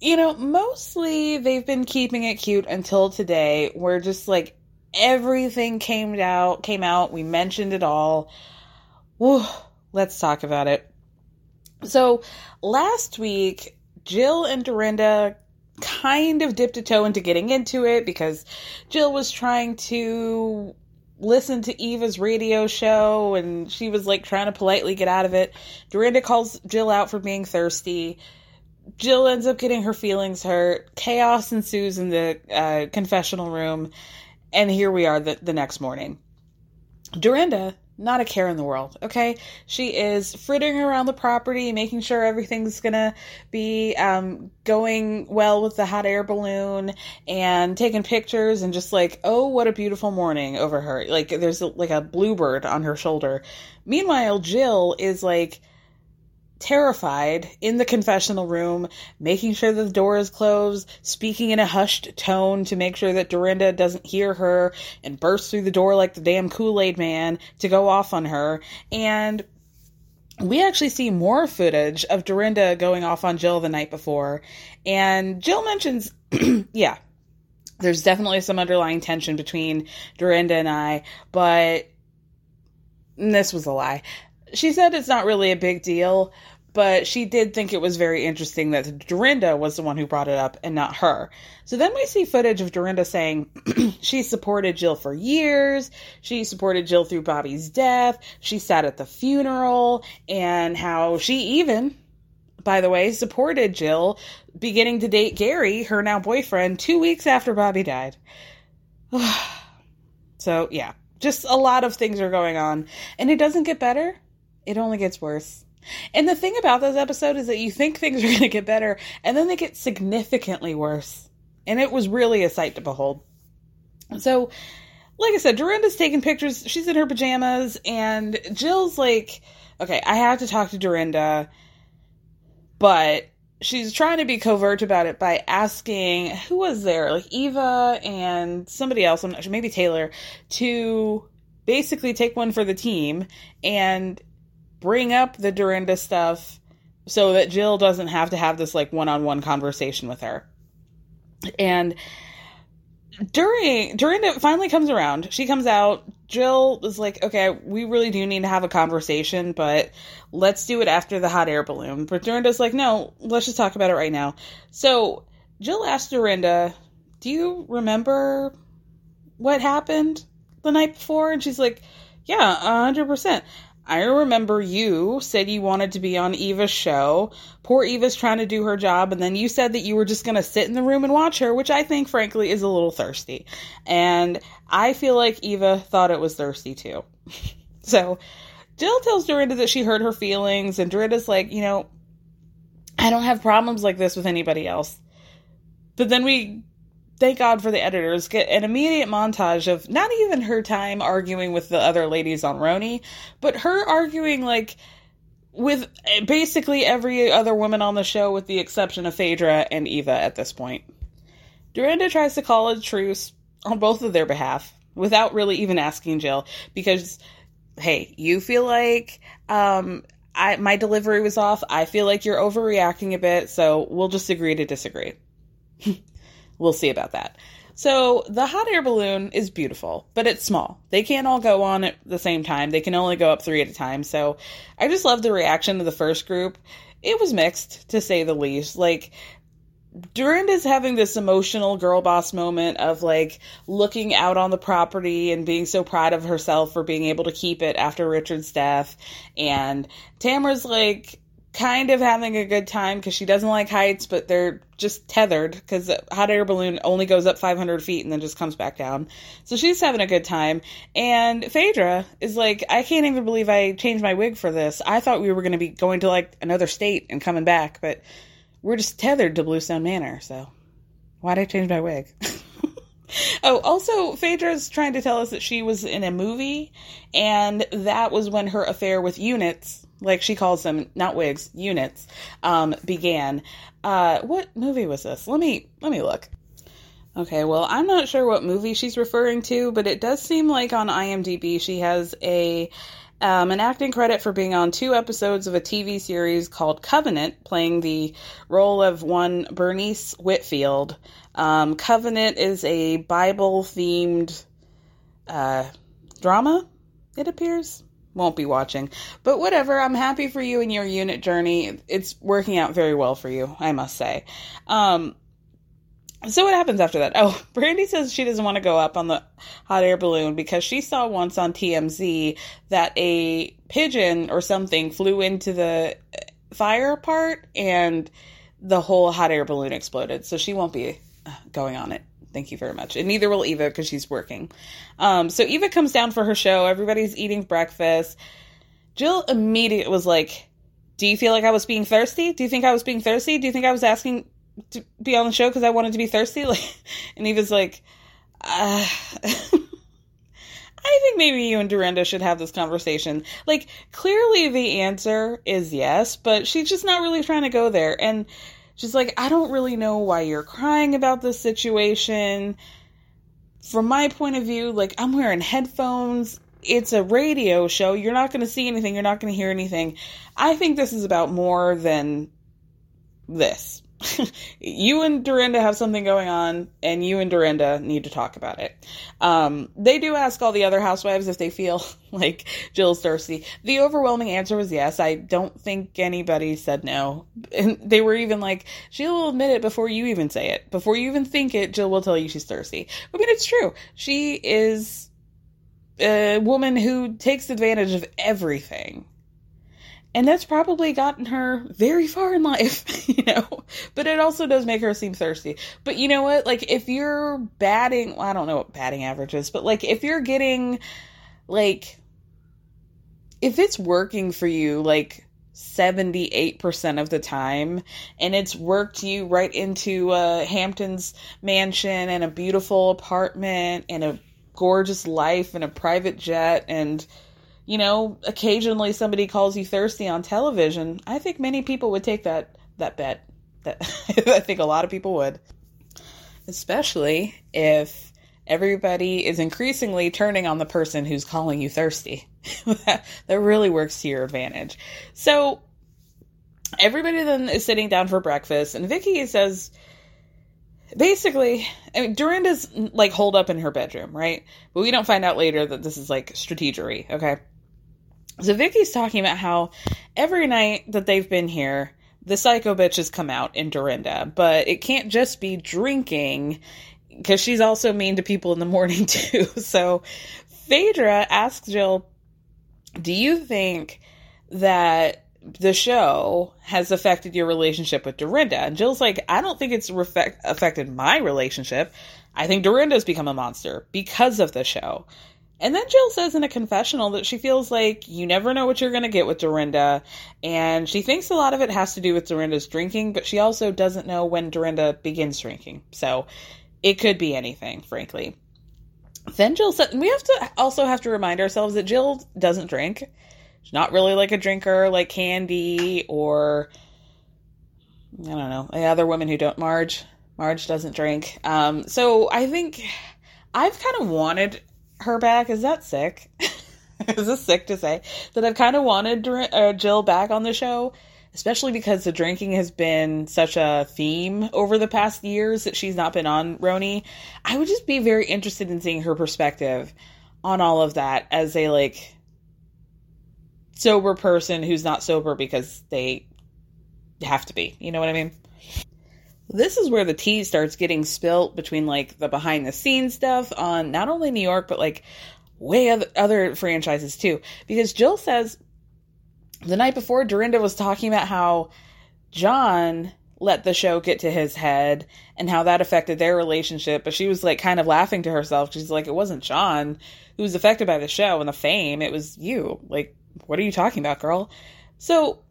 you know, mostly they've been keeping it cute until today, where just like everything came out, came out. We mentioned it all. Whew, let's talk about it. So last week, Jill and Dorinda kind of dipped a toe into getting into it because Jill was trying to listen to Eva's radio show and she was like trying to politely get out of it. Dorinda calls Jill out for being thirsty. Jill ends up getting her feelings hurt. Chaos ensues in the uh, confessional room. And here we are the, the next morning. Dorinda, not a care in the world, okay? She is frittering around the property, making sure everything's gonna be um, going well with the hot air balloon and taking pictures and just like, oh, what a beautiful morning over her. Like, there's a, like a bluebird on her shoulder. Meanwhile, Jill is like terrified in the confessional room, making sure that the door is closed, speaking in a hushed tone to make sure that Dorinda doesn't hear her and burst through the door like the damn Kool-Aid man to go off on her. And we actually see more footage of Dorinda going off on Jill the night before. And Jill mentions, yeah, there's definitely some underlying tension between Dorinda and I, but this was a lie. She said it's not really a big deal, but she did think it was very interesting that Dorinda was the one who brought it up and not her. So then we see footage of Dorinda saying she supported Jill for years. She supported Jill through Bobby's death. She sat at the funeral, and how she even, by the way, supported Jill beginning to date Gary, her now boyfriend, two weeks after Bobby died. So yeah, just a lot of things are going on, and it doesn't get better. It only gets worse. And the thing about this episode is that you think things are going to get better, and then they get significantly worse. And it was really a sight to behold. So, like I said, Dorinda's taking pictures. She's in her pajamas, and Jill's like, okay, I have to talk to Dorinda. But she's trying to be covert about it by asking, who was there? Like Eva and somebody else, I'm not sure, maybe Taylor, to basically take one for the team and bring up the Dorinda stuff so that Jill doesn't have to have this like one-on-one conversation with her. And during Dorinda finally comes around. She comes out. Jill is like, okay, we really do need to have a conversation, but let's do it after the hot air balloon. But Dorinda's like, no, let's just talk about it right now. So Jill asked Dorinda, do you remember what happened the night before? And she's like, yeah, one hundred percent. I remember you said you wanted to be on Eva's show. Poor Eva's trying to do her job. And then you said that you were just going to sit in the room and watch her, which I think, frankly, is a little thirsty. And I feel like Eva thought it was thirsty, too. So Jill tells Dorinda that she hurt her feelings. And Dorinda's like, you know, I don't have problems like this with anybody else. But then we... thank God for the editors, get an immediate montage of not even her time arguing with the other ladies on Roni, but her arguing, like, with basically every other woman on the show with the exception of Phaedra and Eva at this point. Dorinda tries to call a truce on both of their behalf without really even asking Jill because, hey, you feel like... um I, my delivery was off. I feel like you're overreacting a bit, so we'll just agree to disagree. We'll see about that. So the hot air balloon is beautiful, but it's small. They can't all go on at the same time. They can only go up three at a time. So I just love the reaction of the first group. It was mixed, to say the least. Like, Dorinda's having this emotional girl boss moment of, like, looking out on the property and being so proud of herself for being able to keep it after Richard's death. And Tamra's, like... kind of having a good time because she doesn't like heights, but they're just tethered because the hot air balloon only goes up five hundred feet and then just comes back down. So she's having a good time. And Phaedra is like, I can't even believe I changed my wig for this. I thought we were going to be going to like another state and coming back, but we're just tethered to Bluestone Manor. So why'd I change my wig? Oh, also, Phaedra's trying to tell us that she was in a movie, and that was when her affair with units, like she calls them, not wigs, units, um, began. Uh, what movie was this? Let me, let me look. Okay, well, I'm not sure what movie she's referring to, but it does seem like on I M D B she has a um, an acting credit for being on two episodes of a T V series called Covenant, playing the role of one Bernice Whitfield. Um, Covenant is a Bible-themed uh, drama, it appears. Won't be watching. But whatever, I'm happy for you in your unit journey. It's working out very well for you, I must say. Um... So what happens after that? Oh, Brandi says she doesn't want to go up on the hot air balloon because she saw once on T M Z that a pigeon or something flew into the fire part and the whole hot air balloon exploded. So she won't be going on it. Thank you very much. And neither will Eva because she's working. Um, so Eva comes down for her show. Everybody's eating breakfast. Jill immediately was like, do you feel like I was being thirsty? Do you think I was being thirsty? Do you think I was asking to be on the show because I wanted to be thirsty? Like, and Eva's like, uh, I think maybe you and Dorinda should have this conversation. Like, clearly the answer is yes, but she's just not really trying to go there. And she's like, I don't really know why you're crying about this situation. From my point of view, like, I'm wearing headphones. It's a radio show. You're not going to see anything. You're not going to hear anything. I think this is about more than this. You and Dorinda have something going on, and you and Dorinda need to talk about it. Um, they do ask all the other housewives if they feel like Jill's thirsty. The overwhelming answer was yes. I don't think anybody said no. And they were even like, Jill will admit it before you even say it. Before you even think it, Jill will tell you she's thirsty. I mean, it's true. She is a woman who takes advantage of everything. And that's probably gotten her very far in life, you know, but it also does make her seem thirsty. But you know what? Like, if you're batting, well, I don't know what batting average is, but like, if you're getting, like, if it's working for you, like seventy-eight percent of the time, and it's worked you right into a Hamptons mansion and a beautiful apartment and a gorgeous life and a private jet and, you know, occasionally somebody calls you thirsty on television, I think many people would take that, that bet. That I think a lot of people would. Especially if everybody is increasingly turning on the person who's calling you thirsty. that, that really works to your advantage. So everybody then is sitting down for breakfast, and Vicky says, basically, I mean, Dorinda's like holed up in her bedroom, right? But we don't find out later that this is like strategery, okay? So Vicky's talking about how every night that they've been here, the psycho bitch has come out in Dorinda, but it can't just be drinking because she's also mean to people in the morning too. So Phaedra asks Jill, do you think that the show has affected your relationship with Dorinda? And Jill's like, I don't think it's refec- affected my relationship. I think Dorinda's become a monster because of the show. And then Jill says in a confessional that she feels like you never know what you're going to get with Dorinda. And she thinks a lot of it has to do with Dorinda's drinking, but she also doesn't know when Dorinda begins drinking. So it could be anything, frankly. Then Jill said, and we have to also have to remind ourselves that Jill doesn't drink. She's not really like a drinker, like Candy or, I don't know, the other women who don't, Marge. Marge doesn't drink. Um, so I think I've kind of wanted her back. Is that sick? Is this sick to say? That I've kind of wanted uh, Jill back on the show, especially because the drinking has been such a theme over the past years that she's not been on Roni. I would just be very interested in seeing her perspective on all of that as a, like, sober person who's not sober because they have to be. You know what I mean? This is where the tea starts getting spilt between, like, the behind-the-scenes stuff on not only New York, but, like, way other franchises, too. Because Jill says the night before, Dorinda was talking about how John let the show get to his head and how that affected their relationship. But she was, like, kind of laughing to herself. She's like, it wasn't John who was affected by the show and the fame. It was you. Like, what are you talking about, girl? So,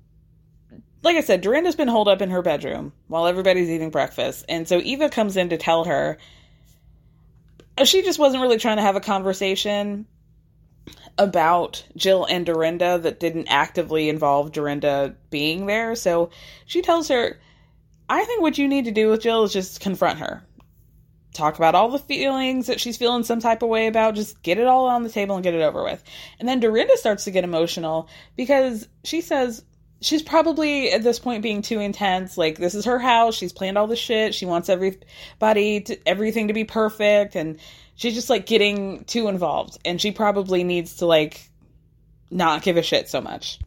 like I said, Dorinda's been holed up in her bedroom while everybody's eating breakfast. And so Eva comes in to tell her she just wasn't really trying to have a conversation about Jill and Dorinda that didn't actively involve Dorinda being there. So she tells her, I think what you need to do with Jill is just confront her. talk about all the feelings that she's feeling some type of way about. Just get it all on the table and get it over with. And then Dorinda starts to get emotional because she says she's probably at this point being too intense. Like, this is her house. She's planned all this shit. She wants everybody, to, everything to be perfect. And she's just like getting too involved. And she probably needs to like not give a shit so much.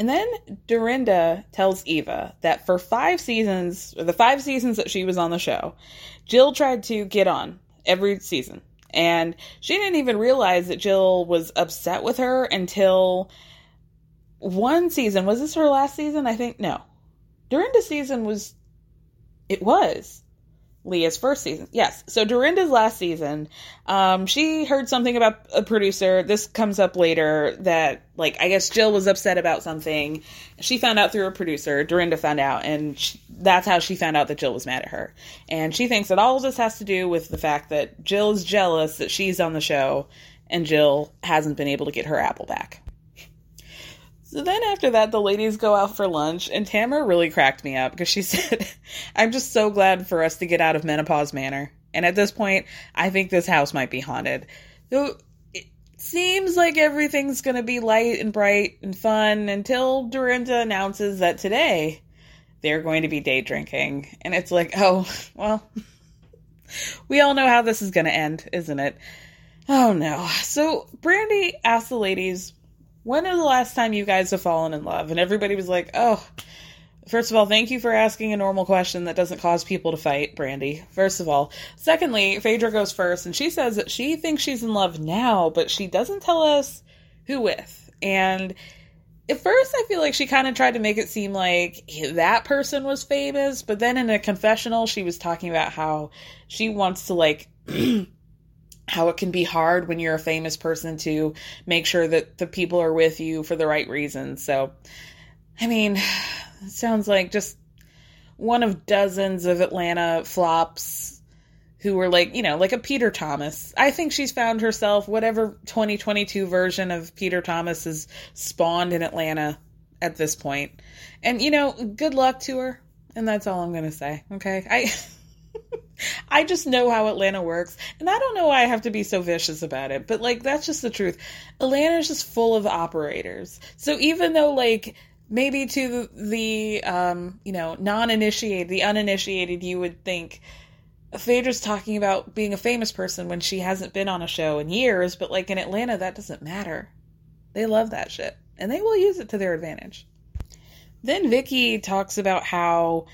And then Dorinda tells Eva that for five seasons, or the five seasons that she was on the show, Jill tried to get on every season. And she didn't even realize that Jill was upset with her until one season. Was this her last season? I think, no. Dorinda's season was, it was Leah's first season. Yes. So Dorinda's last season, um, she heard something about a producer. This comes up later that, like, I guess Jill was upset about something. She found out through a producer. Dorinda found out, and she, that's how she found out that Jill was mad at her. And she thinks that all of this has to do with the fact that Jill is jealous that she's on the show and Jill hasn't been able to get her apple back. So then after that, the ladies go out for lunch, and Tamra really cracked me up because she said, I'm just so glad for us to get out of Menopause Manor. And at this point, I think this house might be haunted. So it seems like everything's going to be light and bright and fun until Dorinda announces that today they're going to be day drinking. And it's like, oh, well, we all know how this is going to end, isn't it? Oh, no. So Brandi asked the ladies, when is the last time you guys have fallen in love? And everybody was like, oh, first of all, thank you for asking a normal question that doesn't cause people to fight, Brandi. First of all. Secondly, Phaedra goes first, and she says that she thinks she's in love now, but she doesn't tell us who with. And at first, I feel like she kind of tried to make it seem like that person was famous, but then in a confessional, she was talking about how she wants to, like... how it can be hard when you're a famous person to make sure that the people are with you for the right reasons. So, I mean, it sounds like just one of dozens of Atlanta flops who were like, you know, like a Peter Thomas. I think she's found herself, whatever twenty twenty-two version of Peter Thomas is spawned in Atlanta at this point. And, you know, good luck to her. And that's all I'm going to say. Okay. I... I just know how Atlanta works, and I don't know why I have to be so vicious about it, but, like, that's just the truth. Atlanta is just full of operators. So even though, like, maybe to the, um, you know, non-initiated, the uninitiated, you would think Phaedra's talking about being a famous person when she hasn't been on a show in years, but, like, in Atlanta, that doesn't matter. They love that shit, and they will use it to their advantage. Then Vicky talks about how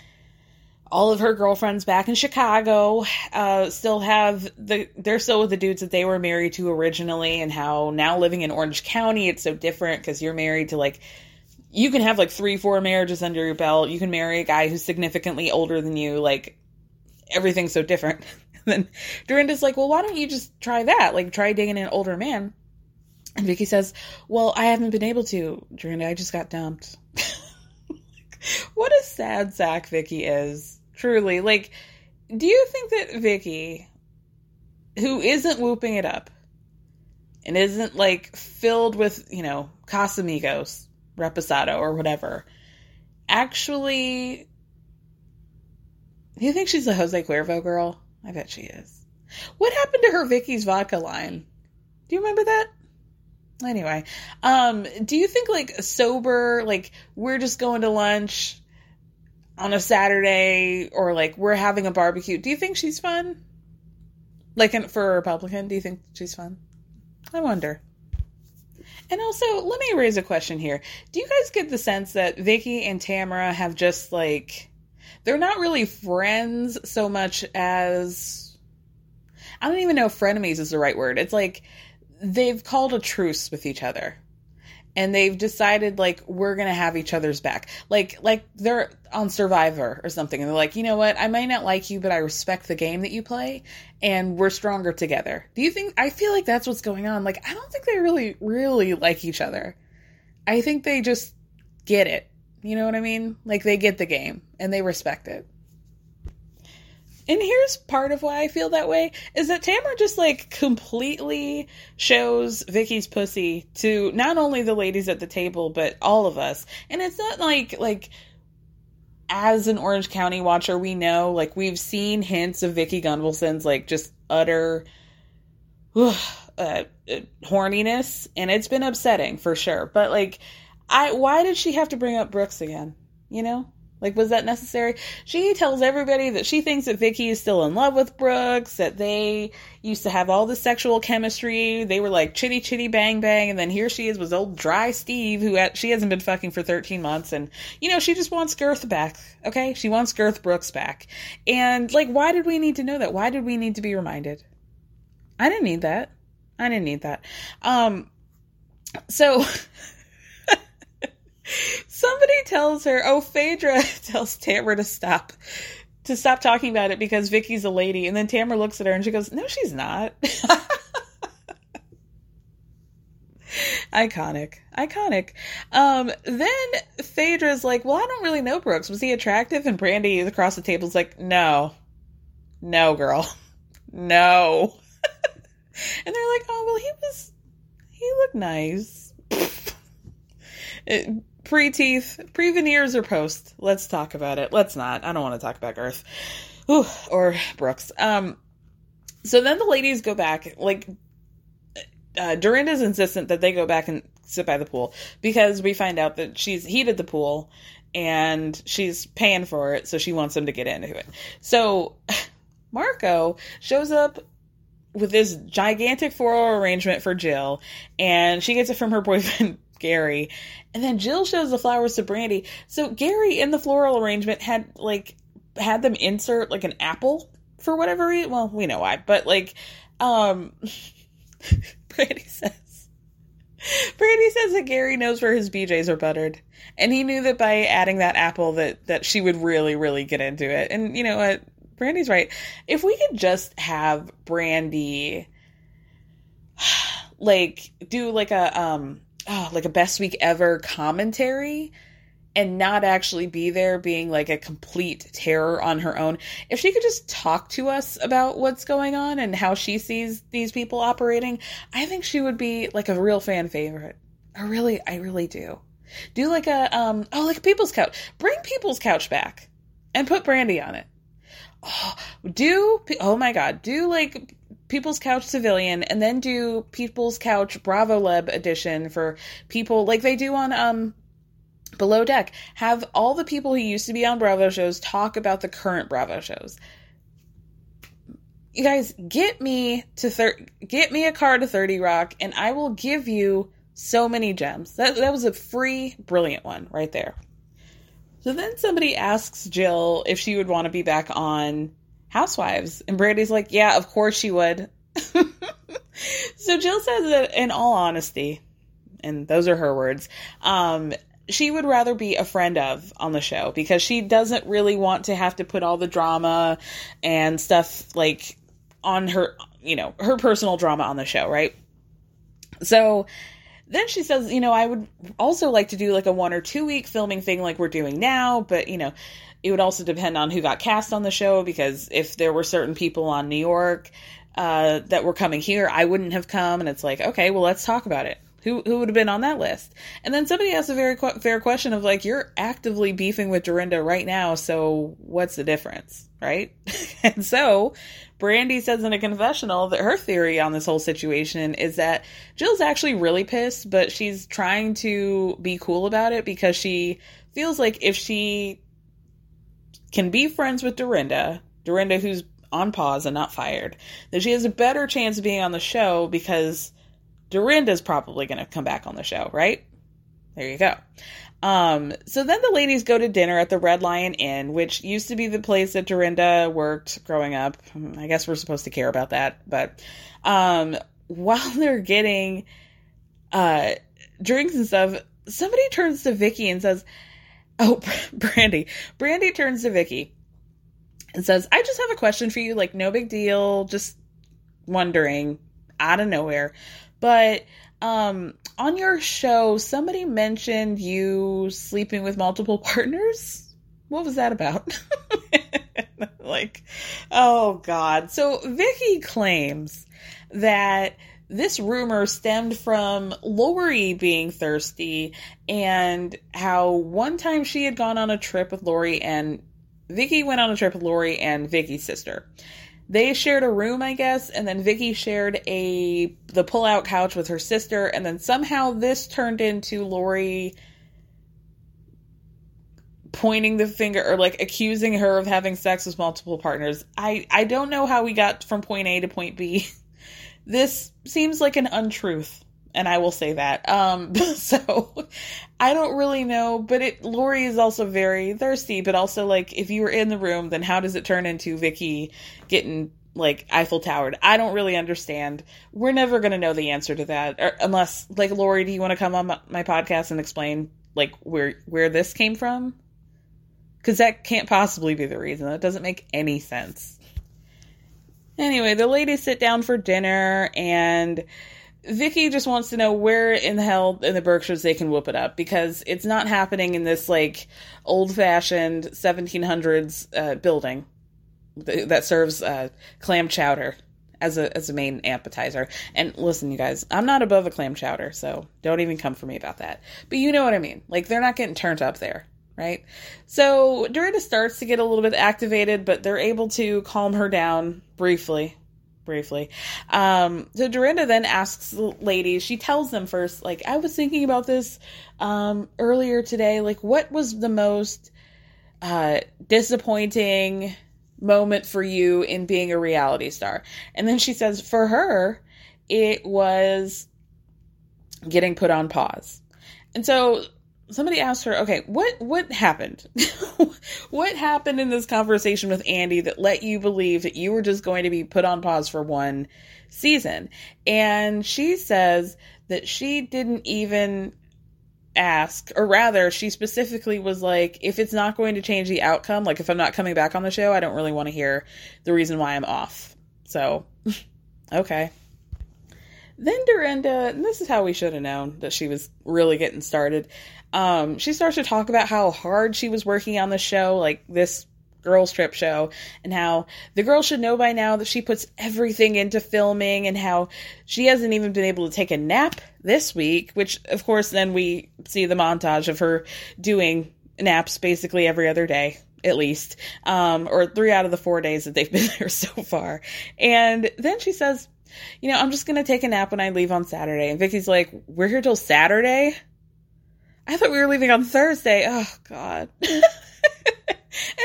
all of her girlfriends back in Chicago uh, still have the, they're still with the dudes that they were married to originally, and how now living in Orange County, it's so different because you're married to, like, you can have like three, four marriages under your belt. You can marry a guy who's significantly older than you. Like, everything's so different. And then Dorinda's like, well, why don't you just try that? Like, try dating an older man. And Vicky says, well, I haven't been able to, Dorinda. I just got dumped. What a sad sack Vicky is. Truly. Like, do you think that Vicky, who isn't whooping it up and isn't, like, filled with, you know, Casamigos, Reposado, or whatever, actually, do you think she's a Jose Cuervo girl? I bet she is. What happened to her Vicky's vodka line? Do you remember that? Anyway, um, do you think, like, sober, like, we're just going to lunch on a Saturday, or, like, we're having a barbecue? Do you think she's fun? Like, in, for a Republican, do you think she's fun? I wonder. And also, let me raise a question here. Do you guys get the sense that Vicky and Tamra have just, like, they're not really friends so much as, I don't even know if frenemies is the right word. It's like, they've called a truce with each other, and they've decided, like, we're going to have each other's back. Like, like they're on Survivor or something, and they're like, you know what? I might not like you, but I respect the game that you play, and we're stronger together. Do you think, I feel like that's what's going on. Like, I don't think they really, really like each other. I think they just get it. You know what I mean? Like, they get the game and they respect it. And here's part of why I feel that way, is that Tamra just, like, completely shows Vicky's pussy to not only the ladies at the table, but all of us. And it's not like, like, as an Orange County watcher, we know, like, we've seen hints of Vicky Gunvalson's, like, just utter uh, uh, horniness, and it's been upsetting for sure. But, like, I why did she have to bring up Brooks again? You know? Like, was that necessary? She tells everybody that she thinks that Vicky is still in love with Brooks, that they used to have all the sexual chemistry. They were like chitty chitty bang bang, and then here she is with old dry Steve, who had, she hasn't been fucking for thirteen months, and, you know, she just wants Girth back, okay? She wants Girth Brooks back. And, like, why did we need to know that? Why did we need to be reminded? I didn't need that. I didn't need that. Um, so... Somebody tells her, oh, Phaedra tells Tamra to stop, to stop talking about it because Vicky's a lady. And then Tamra looks at her and she goes, no, she's not. Iconic. Iconic. Um, then Phaedra's like, well, I don't really know Brooks. Was he attractive? And Brandi across the table is like, no, no, girl, no. And they're like, oh, well, he was, he looked nice. It, pre-teeth, pre-veneers or post, let's talk about it. Let's not. I don't want to talk about Earth Ooh, or Brooks. Um, so then the ladies go back, like, uh, Dorinda's insistent that they go back and sit by the pool because we find out that she's heated the pool and she's paying for it. So she wants them to get into it. So Marco shows up with this gigantic floral arrangement for Jill, and she gets it from her boyfriend, Gary. And then Jill shows the flowers to Brandi. So Gary in the floral arrangement had like had them insert like an apple for whatever reason. Well, we know why, but like um Brandi says Brandi says that Gary knows where his B Js are buttered, and he knew that by adding that apple that that she would really really get into it. And you know what? Brandi's right. If we could just have Brandi like do like a um Oh, like a best week ever commentary and not actually be there being like a complete terror on her own. If she could just talk to us about what's going on and how she sees these people operating, I think she would be like a real fan favorite. I really, I really do. Do like a, um, oh, like a People's Couch. Bring People's Couch back and put Brandi on it. Oh, do, oh my God, do like... People's Couch Civilian, and then do People's Couch Bravo Lab edition for people like they do on um Below Deck. Have all the people who used to be on Bravo shows talk about the current Bravo shows. You guys, get me to thir- get me a car to thirty Rock, and I will give you so many gems. That that was a free, brilliant one right there. So then somebody asks Jill if she would want to be back on Housewives, and Brandi's like, yeah, of course she would. So Jill says that in all honesty, and those are her words, um, she would rather be a friend of on the show because she doesn't really want to have to put all the drama and stuff like on her, you know, her personal drama on the show, right? So then she says, you know, I would also like to do like a one or two week filming thing like we're doing now, but you know, it would also depend on who got cast on the show, because if there were certain people on New York uh, that were coming here, I wouldn't have come. And it's like, okay, well, let's talk about it. Who who would have been on that list? And then somebody asked a very qu- fair question of like, you're actively beefing with Dorinda right now, so what's the difference, right? And so Brandi says in a confessional that her theory on this whole situation is that Jill's actually really pissed, but she's trying to be cool about it because she feels like if she can be friends with Dorinda, Dorinda who's on pause and not fired, that she has a better chance of being on the show because Dorinda's probably going to come back on the show, right? There you go. Um, so then the ladies go to dinner at the Red Lion Inn, which used to be the place that Dorinda worked growing up. I guess we're supposed to care about that. But um, while they're getting uh, drinks and stuff, somebody turns to Vicky and says, oh, Brandi. Brandi turns to Vicky and says, I just have a question for you. Like, no big deal. Just wondering out of nowhere. But um, on your show, somebody mentioned you sleeping with multiple partners. What was that about? Like, oh, God. So Vicky claims that this rumor stemmed from Lori being thirsty and how one time she had gone on a trip with Lori and Vicky went on a trip with Lori and Vicky's sister. They shared a room, I guess, and then Vicky shared a the pull-out couch with her sister, and then somehow this turned into Lori pointing the finger or like accusing her of having sex with multiple partners. I, I don't know how we got from point A to point B. This seems like an untruth, and I will say that. Um, so I don't really know, but it Lori is also very thirsty, but also like if you were in the room, then how does it turn into Vicky getting like Eiffel Towered? I don't really understand. We're never going to know the answer to that, or, unless like Lori, do you want to come on my, my podcast and explain like where where this came from? Because that can't possibly be the reason. That doesn't make any sense. Anyway, the ladies sit down for dinner, and Vicky just wants to know where in the hell in the Berkshires they can whoop it up, because it's not happening in this, like, old-fashioned seventeen hundreds uh, building that serves uh, clam chowder as a as a main appetizer. And listen, you guys, I'm not above a clam chowder, so don't even come for me about that. But you know what I mean. Like, they're not getting turned up there. Right? So Dorinda starts to get a little bit activated, but they're able to calm her down briefly. Briefly. Um, so Dorinda then asks the ladies, she tells them first, like, I was thinking about this um, earlier today. Like, what was the most uh, disappointing moment for you in being a reality star? And then she says, for her, it was getting put on pause. And so somebody asked her, okay, what, what happened? What happened in this conversation with Andy that let you believe that you were just going to be put on pause for one season? And she says that she didn't even ask, or rather, she specifically was like, if it's not going to change the outcome, like if I'm not coming back on the show, I don't really want to hear the reason why I'm off. So, okay. Then Dorinda, and this is how we should have known that she was really getting started, um, she starts to talk about how hard she was working on the show, like this girls trip show, and how the girls should know by now that she puts everything into filming, and how she hasn't even been able to take a nap this week, which, of course, then we see the montage of her doing naps basically every other day. At least, um, or three out of the four days that they've been there so far. And then she says, you know, I'm just going to take a nap when I leave on Saturday. And Vicky's like, we're here till Saturday? I thought we were leaving on Thursday. Oh, God. And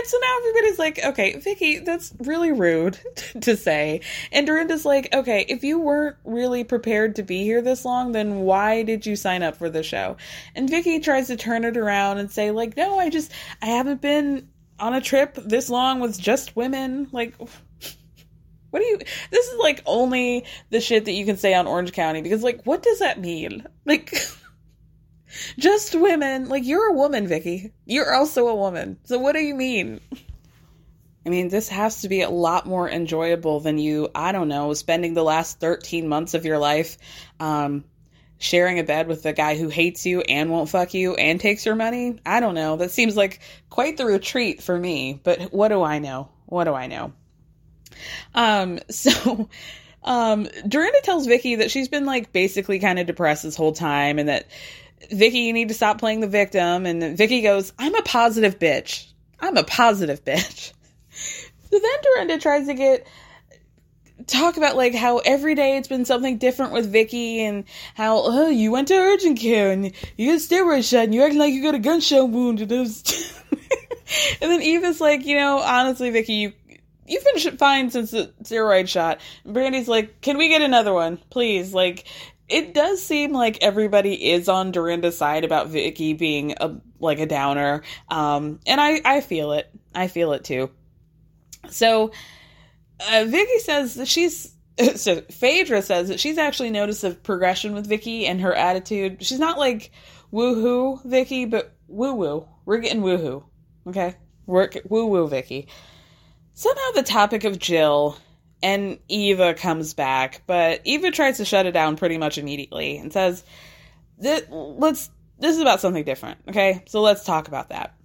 so now everybody's like, okay, Vicky, that's really rude to say. And Dorinda's like, okay, if you weren't really prepared to be here this long, then why did you sign up for the show? And Vicky tries to turn it around and say, like, no, I just, I haven't been on a trip this long with just women. Like, what do you, this is like only the shit that you can say on Orange County, because like, what does that mean? Like, just women, like you're a woman, Vicky, you're also a woman. So what do you mean? I mean, this has to be a lot more enjoyable than you, I don't know, spending the last thirteen months of your life, um, sharing a bed with the guy who hates you and won't fuck you and takes your money. I don't know. That seems like quite the retreat for me, but what do I know? What do I know? Um, so, um, Dorinda tells Vicky that she's been like basically kind of depressed this whole time, and that Vicky, you need to stop playing the victim. And Vicky goes, I'm a positive bitch. I'm a positive bitch. So then Dorinda tries to get talk about like how every day it's been something different with Vicky, and how, oh, you went to urgent care and you got a steroid shot and you acting like you got a gunshot wound. And, was and then Eva's like, you know, honestly, Vicky, you, you've been fine since the steroid shot. And Brandy's like, can we get another one, please? Like, it does seem like everybody is on Dorinda's side about Vicky being a, like a downer. Um, and I, I feel it. I feel it too. So, Uh, Vicky says that she's, so Phaedra says that she's actually noticed a progression with Vicky and her attitude. She's not like, woo-hoo, Vicky, but woo-woo. We're getting woo-hoo, okay? We're, woo-woo, Vicky. Somehow the topic of Jill and Eva comes back, but Eva tries to shut it down pretty much immediately and says, this, let's, this is about something different, okay? So let's talk about that.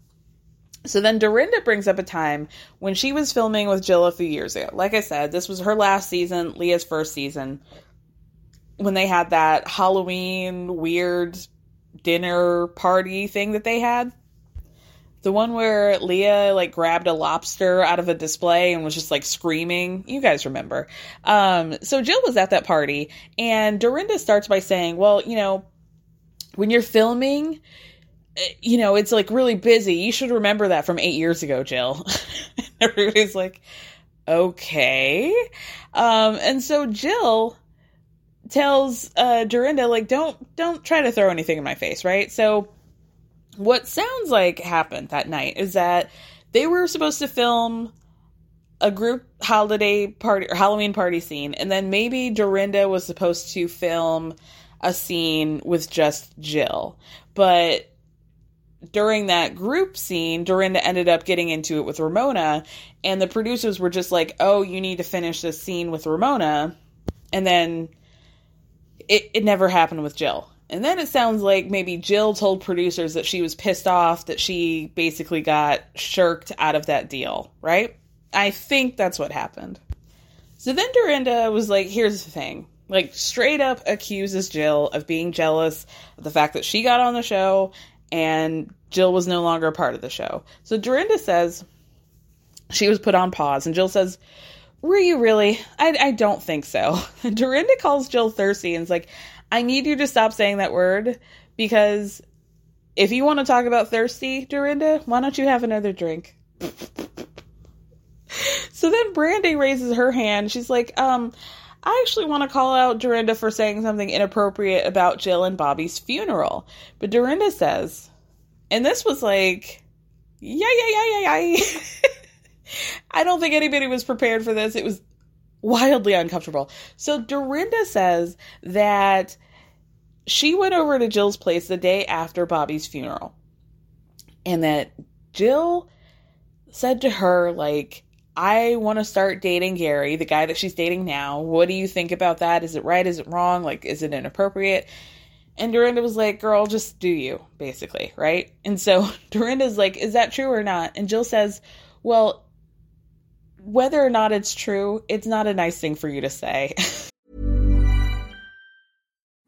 So then Dorinda brings up a time when she was filming with Jill a few years ago. Like I said, this was her last season, Leah's first season. when they had that Halloween weird dinner party thing that they had. The one where Leah, like, grabbed a lobster out of a display and was just, like, screaming. You guys remember. Um, so Jill was at that party, and Dorinda starts by saying, well, you know, when you're filming, you know, it's, like, really busy. You should remember that from eight years ago, Jill. Everybody's like, okay. Um, and so Jill tells uh, Dorinda, like, don't, don't try to throw anything in my face, right? So what sounds like happened that night is that they were supposed to film a group holiday party or Halloween party scene. And then maybe Dorinda was supposed to film a scene with just Jill. But during that group scene, Dorinda ended up getting into it with Ramona, and the producers were just like, oh, you need to finish this scene with Ramona. And then it, it never happened with Jill. And then it sounds like maybe Jill told producers that she was pissed off, that she basically got shirked out of that deal, right? I think that's what happened. So then Dorinda was like, here's the thing. Like, straight up accuses Jill of being jealous of the fact that she got on the show and Jill was no longer a part of the show. So Dorinda says she was put on pause, and Jill says, were you really? I, I don't think so. Dorinda calls Jill thirsty and is like, I need you to stop saying that word, because if you want to talk about thirsty, Dorinda, why don't you have another drink? So then Brandi raises her hand. She's like, um, I actually want to call out Dorinda for saying something inappropriate about Jill and Bobby's funeral. But Dorinda says, and this was like, yeah, yeah, yeah, yeah, yeah. I don't think anybody was prepared for this. It was wildly uncomfortable. So Dorinda says that she went over to Jill's place the day after Bobby's funeral, and that Jill said to her, like, I want to start dating Gary, the guy that she's dating now. What do you think about that? Is it right? Is it wrong? Like, is it inappropriate? And Dorinda was like, girl, just do you, basically, right? And so Dorinda's like, is that true or not? And Jill says, well, whether or not it's true, it's not a nice thing for you to say.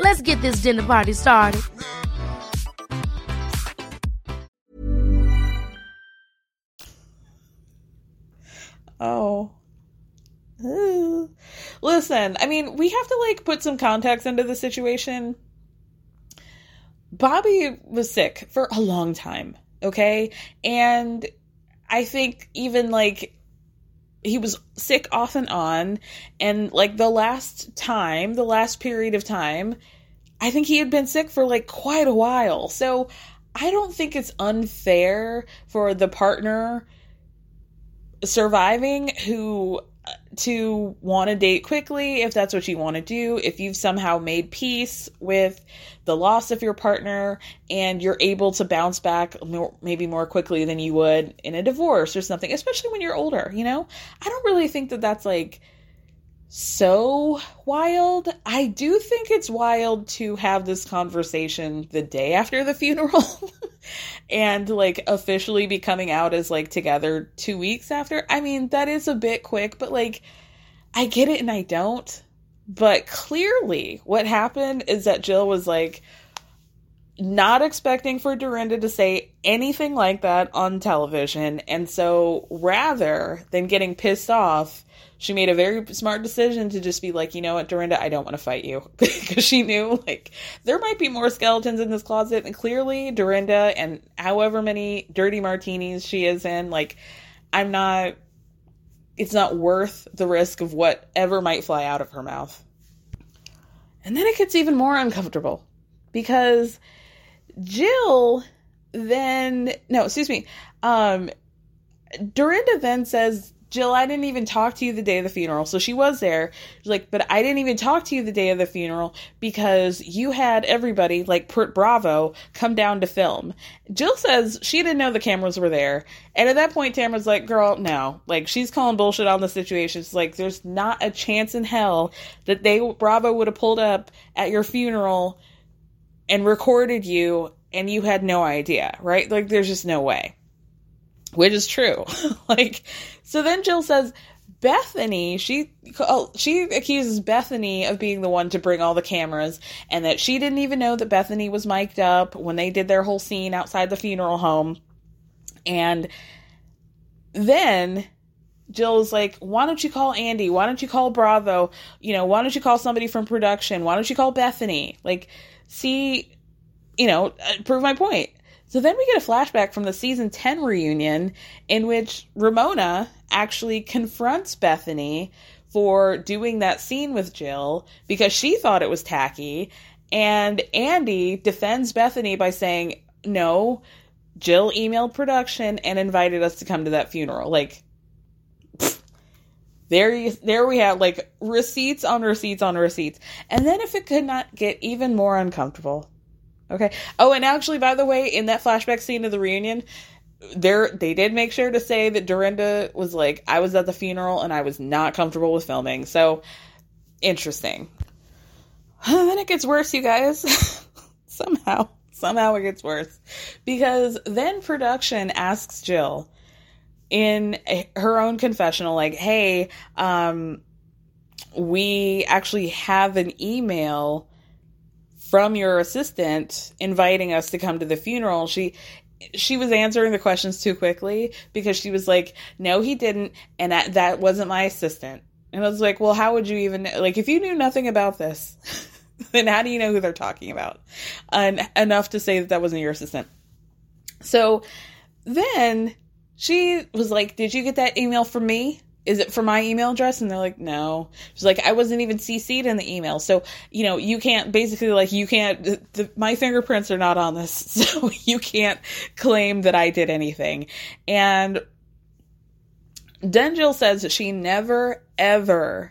Let's get this dinner party started. Oh. Ooh. Listen, I mean, we have to, like, put some context into the situation. Bobby was sick for a long time, okay? And I think even, like, he was sick off and on, and, like, the last time, the last period of time, I think he had been sick for, like, quite a while. So I don't think it's unfair for the partner surviving who to want to date quickly, if that's what you want to do. If you've somehow made peace with the loss of your partner and you're able to bounce back more, maybe more quickly than you would in a divorce or something, especially when you're older, you know, I don't really think that that's, like, so wild. I do think it's wild to have this conversation the day after the funeral and, like, officially be coming out as, like, together two weeks after. I mean, that is a bit quick, but, like, I get it and I don't. But clearly what happened is that Jill was like, not expecting for Dorinda to say anything like that on television. And so rather than getting pissed off, she made a very smart decision to just be like, you know what, Dorinda, I don't want to fight you. Because she knew, like, there might be more skeletons in this closet. And clearly, Dorinda and however many dirty martinis she is in, like, I'm not, it's not worth the risk of whatever might fly out of her mouth. And then it gets even more uncomfortable. Because Jill then, no, excuse me, um, Dorinda then says, Jill, I didn't even talk to you the day of the funeral. So she was there. She's like, but I didn't even talk to you the day of the funeral because you had everybody, like Pert Bravo, come down to film. Jill says she didn't know the cameras were there. And at that point, Tamra's like, girl, no. Like, she's calling bullshit on the situation. She's like, there's not a chance in hell that they Bravo would have pulled up at your funeral and recorded you, and you had no idea, right? Like, there's just no way. Which is true. Like, so then Jill says, Bethenny, she, oh, she accuses Bethenny of being the one to bring all the cameras, and that she didn't even know that Bethenny was mic'd up when they did their whole scene outside the funeral home. And then Jill's like, why don't you call Andy? Why don't you call Bravo? You know, why don't you call somebody from production? Why don't you call Bethenny? Like, see, you know, prove my point. So then we get a flashback from the season ten reunion in which Ramona actually confronts Bethenny for doing that scene with Jill because she thought it was tacky. And Andy defends Bethenny by saying, no, Jill emailed production and invited us to come to that funeral. Like, There you, there we have, like, receipts on receipts on receipts. And then if it could not get even more uncomfortable. Okay. Oh, and actually, by the way, in that flashback scene of the reunion, there they did make sure to say that Dorinda was like, I was at the funeral and I was not comfortable with filming. So, interesting. And then it gets worse, you guys. Somehow. Somehow it gets worse. Because then production asks Jill, in her own confessional, like, hey, um, we actually have an email from your assistant inviting us to come to the funeral. She, she was answering the questions too quickly because she was like, no, he didn't. And that, that wasn't my assistant. And I was like, well, how would you even, like, if you knew nothing about this, then how do you know who they're talking about? And enough to say that that wasn't your assistant. So then she was like, did you get that email from me? Is it from my email address? And they're like, no. She's like, I wasn't even C C'd in the email. So, you know, you can't, basically, like, you can't, the, my fingerprints are not on this. So you can't claim that I did anything. And then Jill says that she never, ever,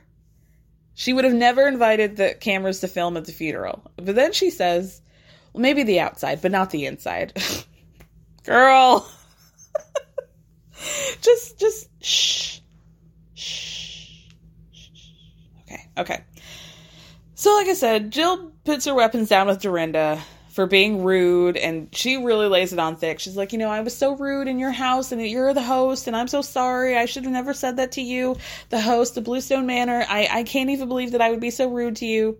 she would have never invited the cameras to film at the funeral. But then she says, well, maybe the outside, but not the inside. Girl. Just, just, shh, shh, shh, okay, okay. So like I said, Jill puts her weapons down with Dorinda for being rude, and she really lays it on thick. She's like, you know, I was so rude in your house, and you're the host, and I'm so sorry. I should have never said that to you, the host, the Bluestone Manor. I, I can't even believe that I would be so rude to you.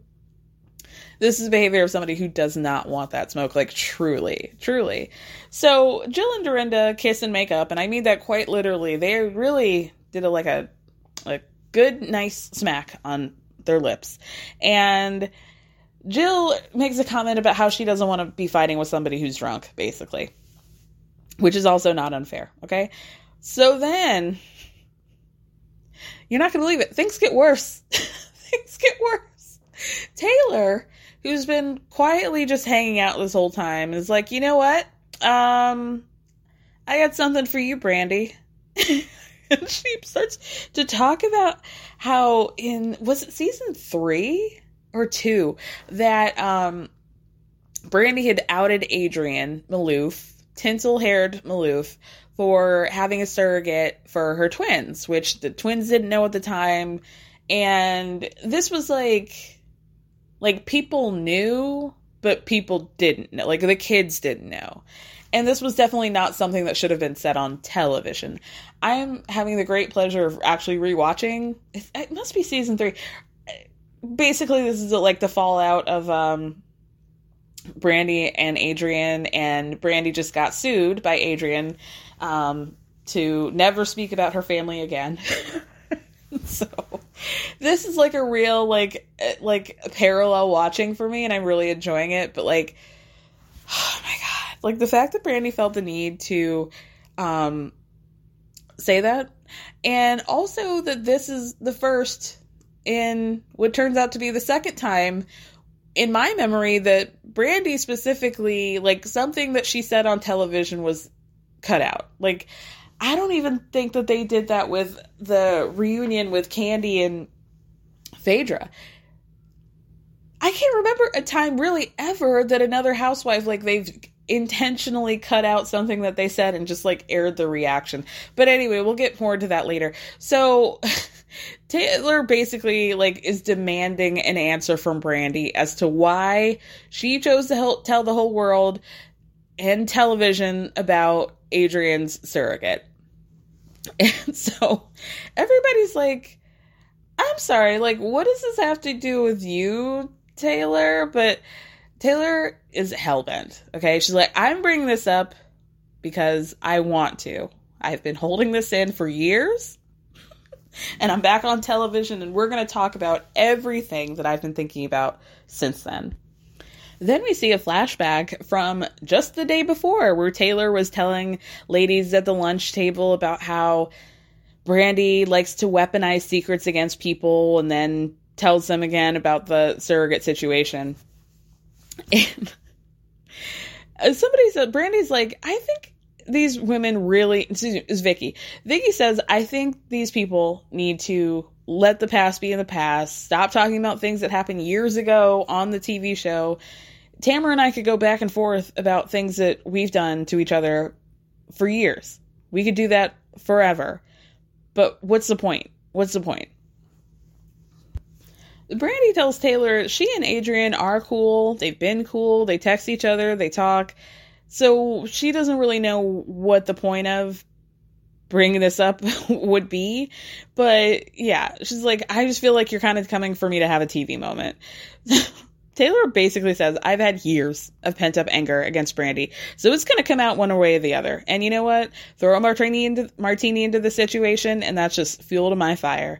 This is behavior of somebody who does not want that smoke. Like, truly, truly. So Jill and Dorinda kiss and make up. And I mean that quite literally. They really did a, like a, a good, nice smack on their lips. And Jill makes a comment about how she doesn't want to be fighting with somebody who's drunk, basically. Which is also not unfair. Okay. So then, you're not going to believe it. Things get worse. Things get worse. Taylor, who's been quietly just hanging out this whole time, is like, you know what? Um, I got something for you, Brandi. And she starts to talk about how in, was it season three or two, that um, Brandi had outed Adrienne Maloof, tinsel-haired Maloof, for having a surrogate for her twins, which the twins didn't know at the time. And this was like... Like, people knew, but people didn't know. Like, the kids didn't know. And this was definitely not something that should have been said on television. I'm having the great pleasure of actually rewatching. It must be season three. Basically, this is, like, the fallout of um, Brandi and Adrienne, and Brandi just got sued by Adrienne um, to never speak about her family again. So this is like a real like like parallel watching for me, and I'm really enjoying it. But like, oh my god, like the fact that Brandi felt the need to um, say that, and also that this is the first in what turns out to be the second time in my memory that Brandi specifically, like something that she said on television was cut out. Like, I don't even think that they did that with the reunion with Candy and Phaedra. I can't remember a time really ever that another housewife, like they've intentionally cut out something that they said and just like aired the reaction. But anyway, we'll get more to that later. So Taylor basically like is demanding an answer from Brandi as to why she chose to help tell the whole world and television about Adrienne's surrogate. And so everybody's like, I'm sorry, like, what does this have to do with you, Taylor? But Taylor is hellbent, okay? She's like, I'm bringing this up because I want to. I've been holding this in for years, and I'm back on television, and we're going to talk about everything that I've been thinking about since then. Then we see a flashback from just the day before where Taylor was telling ladies at the lunch table about how Brandi likes to weaponize secrets against people and then tells them again about the surrogate situation. And somebody said, Brandi's like, I think these women really, excuse me, it's Vicky. Vicky says, I think these people need to let the past be in the past. Stop talking about things that happened years ago on the T V show. Tamra and I could go back and forth about things that we've done to each other for years. We could do that forever. But what's the point? What's the point? Brandi tells Taylor she and Adrienne are cool. They've been cool. They text each other. They talk. So she doesn't really know what the point of bringing this up would be, but yeah, she's like, I just feel like you're kind of coming for me to have a T V moment. Taylor basically says, I've had years of pent-up anger against Brandi, so it's going to come out one way or the other, and you know what, throw a martini into, martini into the situation, and that's just fuel to my fire.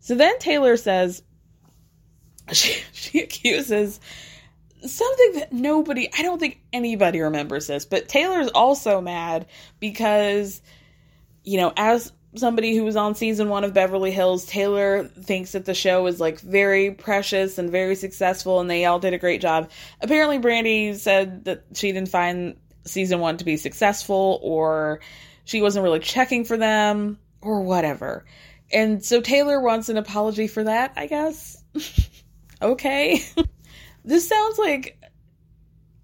So then Taylor says, she, she accuses something that nobody, I don't think anybody remembers this, but Taylor's also mad because, you know, as somebody who was on season one of Beverly Hills, Taylor thinks that the show is like very precious and very successful, and they all did a great job. Apparently, Brandi said that she didn't find season one to be successful, or she wasn't really checking for them, or whatever. And so Taylor wants an apology for that, I guess. Okay. This sounds like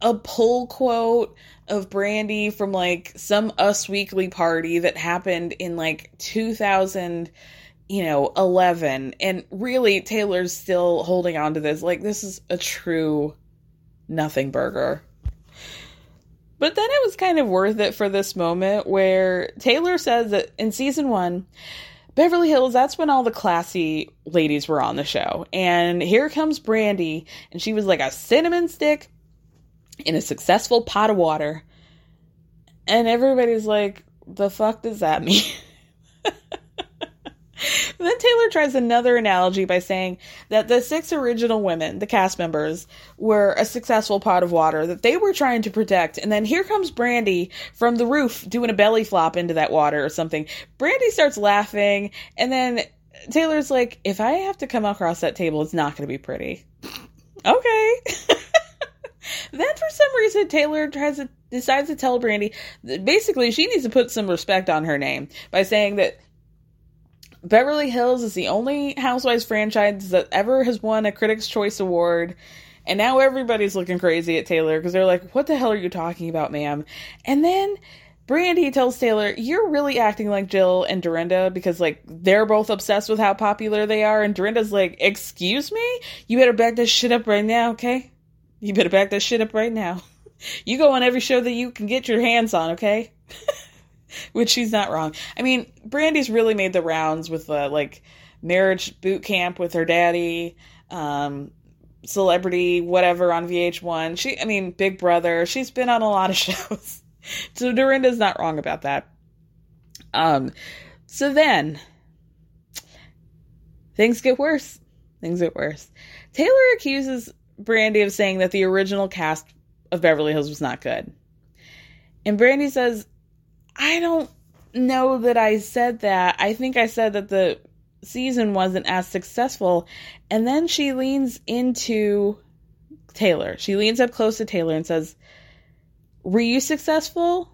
a pull quote of Brandi from like some Us Weekly party that happened in like two thousand, you know, eleven. And really Taylor's still holding on to this. Like, this is a true nothing burger. But then it was kind of worth it for this moment where Taylor says that in season one, Beverly Hills, that's when all the classy ladies were on the show. And here comes Brandi, and she was like a cinnamon stick in a successful pot of water, and everybody's like, the fuck does that mean? Then Taylor tries another analogy by saying that the six original women, the cast members, were a successful pot of water that they were trying to protect, and then here comes Brandi from the roof doing a belly flop into that water or something. Brandi starts laughing, and then Taylor's like, if I have to come across that table, it's not going to be pretty. Okay. Then for some reason, Taylor tries to, decides to tell Brandi that basically she needs to put some respect on her name by saying that Beverly Hills is the only Housewives franchise that ever has won a Critics' Choice Award. And now everybody's looking crazy at Taylor because they're like, what the hell are you talking about, ma'am? And then Brandi tells Taylor, you're really acting like Jill and Dorinda because, like, they're both obsessed with how popular they are. And Dorinda's like, excuse me? You better back this shit up right now, okay? You better back that shit up right now. You go on every show that you can get your hands on, okay? Which she's not wrong. I mean, Brandi's really made the rounds with the, like, marriage boot camp with her daddy. Um, celebrity whatever on V H one. She, I mean, Big Brother. She's been on a lot of shows. So Dorinda's not wrong about that. Um, so then things get worse. Things get worse. Taylor accuses Brandi of saying that the original cast of Beverly Hills was not good. And Brandi says, I don't know that I said that. I think I said that the season wasn't as successful. And then she leans into Taylor. She leans up close to Taylor and says, were you successful?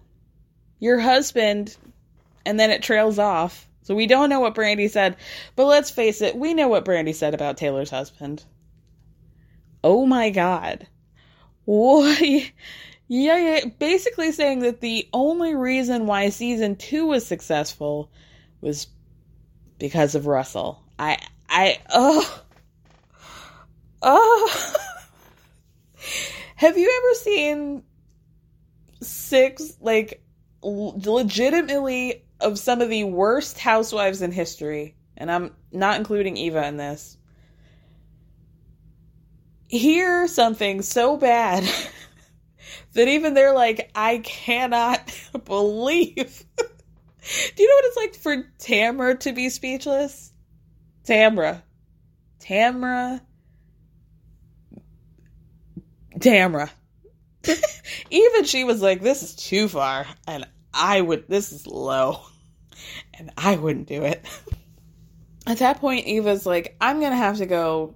Your husband. And then it trails off. So we don't know what Brandi said, but let's face it, we know what Brandi said about Taylor's husband. Oh my God. Why? Yeah, yeah, basically saying that the only reason why season two was successful was because of Russell. I, I, oh, oh. Have you ever seen six, like, l- legitimately of some of the worst housewives in history? And I'm not including Eva in this. Hear something so bad that even they're like, I cannot believe. Do you know what it's like for Tamra to be speechless? Tamra. Tamra. Tamra. Even she was like, this is too far. And I would, this is low. And I wouldn't do it. At that point, Eva's like, I'm going to have to go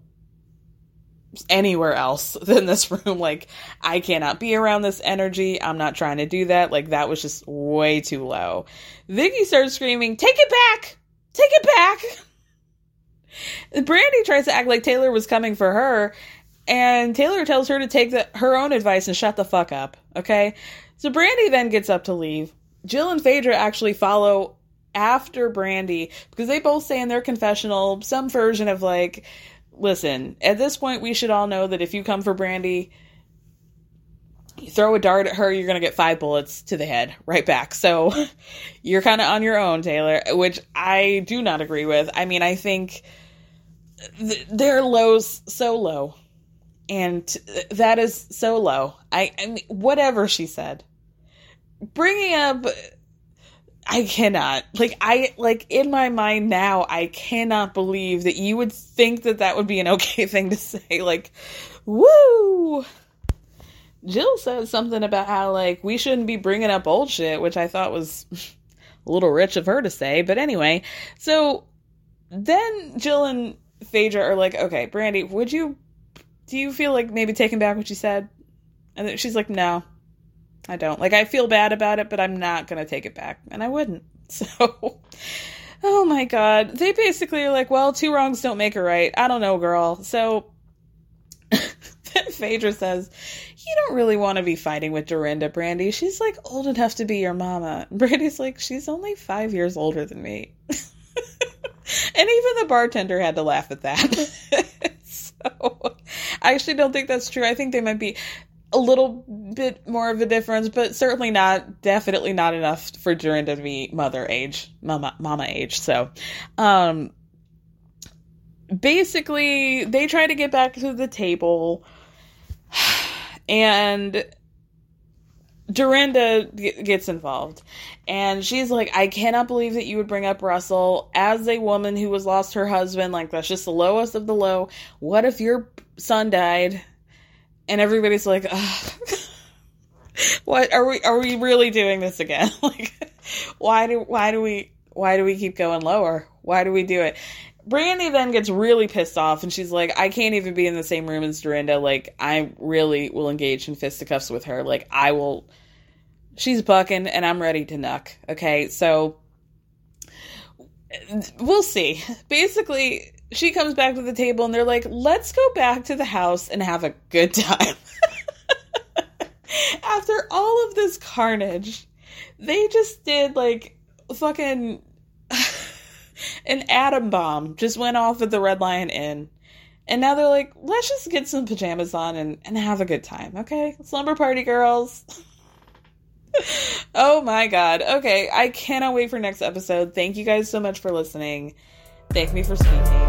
anywhere else than this room. Like, I cannot be around this energy. I'm not trying to do that. Like, that was just way too low. Vicky starts screaming, take it back! Take it back! Brandi tries to act like Taylor was coming for her, and Taylor tells her to take the, her own advice and shut the fuck up, okay? So Brandi then gets up to leave. Jill and Phaedra actually follow after Brandi, because they both say in their confessional some version of like, listen, at this point, we should all know that if you come for Brandi, you throw a dart at her, you're going to get five bullets to the head right back. So you're kind of on your own, Taylor, which I do not agree with. I mean, I think th- their low's so low. And th- that is so low. I, I mean, whatever she said. Bringing up... I cannot, like, I, like, in my mind now, I cannot believe that you would think that that would be an okay thing to say, like, woo! Jill says something about how, like, we shouldn't be bringing up old shit, which I thought was a little rich of her to say, but anyway, so, then Jill and Phaedra are like, okay, Brandi, would you, do you feel like maybe taking back what you said? And then she's like, no. I don't. Like, I feel bad about it, but I'm not going to take it back. And I wouldn't. So, oh my God. They basically are like, well, two wrongs don't make a right. I don't know, girl. So, Phaedra says, you don't really want to be fighting with Dorinda, Brandi. She's, like, old enough to be your mama. And Brandi's like, she's only five years older than me. And even the bartender had to laugh at that. So, I actually don't think that's true. I think they might be... a little bit more of a difference, but certainly not, definitely not enough for Dorinda to be mother age, mama, mama age. So, um, basically they try to get back to the table and Dorinda g- gets involved and she's like, I cannot believe that you would bring up Russell as a woman who has lost her husband. Like, that's just the lowest of the low. What if your son died? And everybody's like, ugh. What are we, are we really doing this again? Like, why do, why do we, why do we keep going lower? Why do we do it? Brandi then gets really pissed off and she's like, I can't even be in the same room as Dorinda. Like, I really will engage in fisticuffs with her. Like, I will, she's bucking and I'm ready to knuck. Okay. So we'll see. Basically, she comes back to the table and they're like, let's go back to the house and have a good time. After all of this carnage, they just did like fucking an atom bomb just went off at the Red Lion Inn. And now they're like, let's just get some pajamas on and, and have a good time. Okay. Slumber party girls. Oh my God. Okay. I cannot wait for next episode. Thank you guys so much for listening. Thank me for speaking.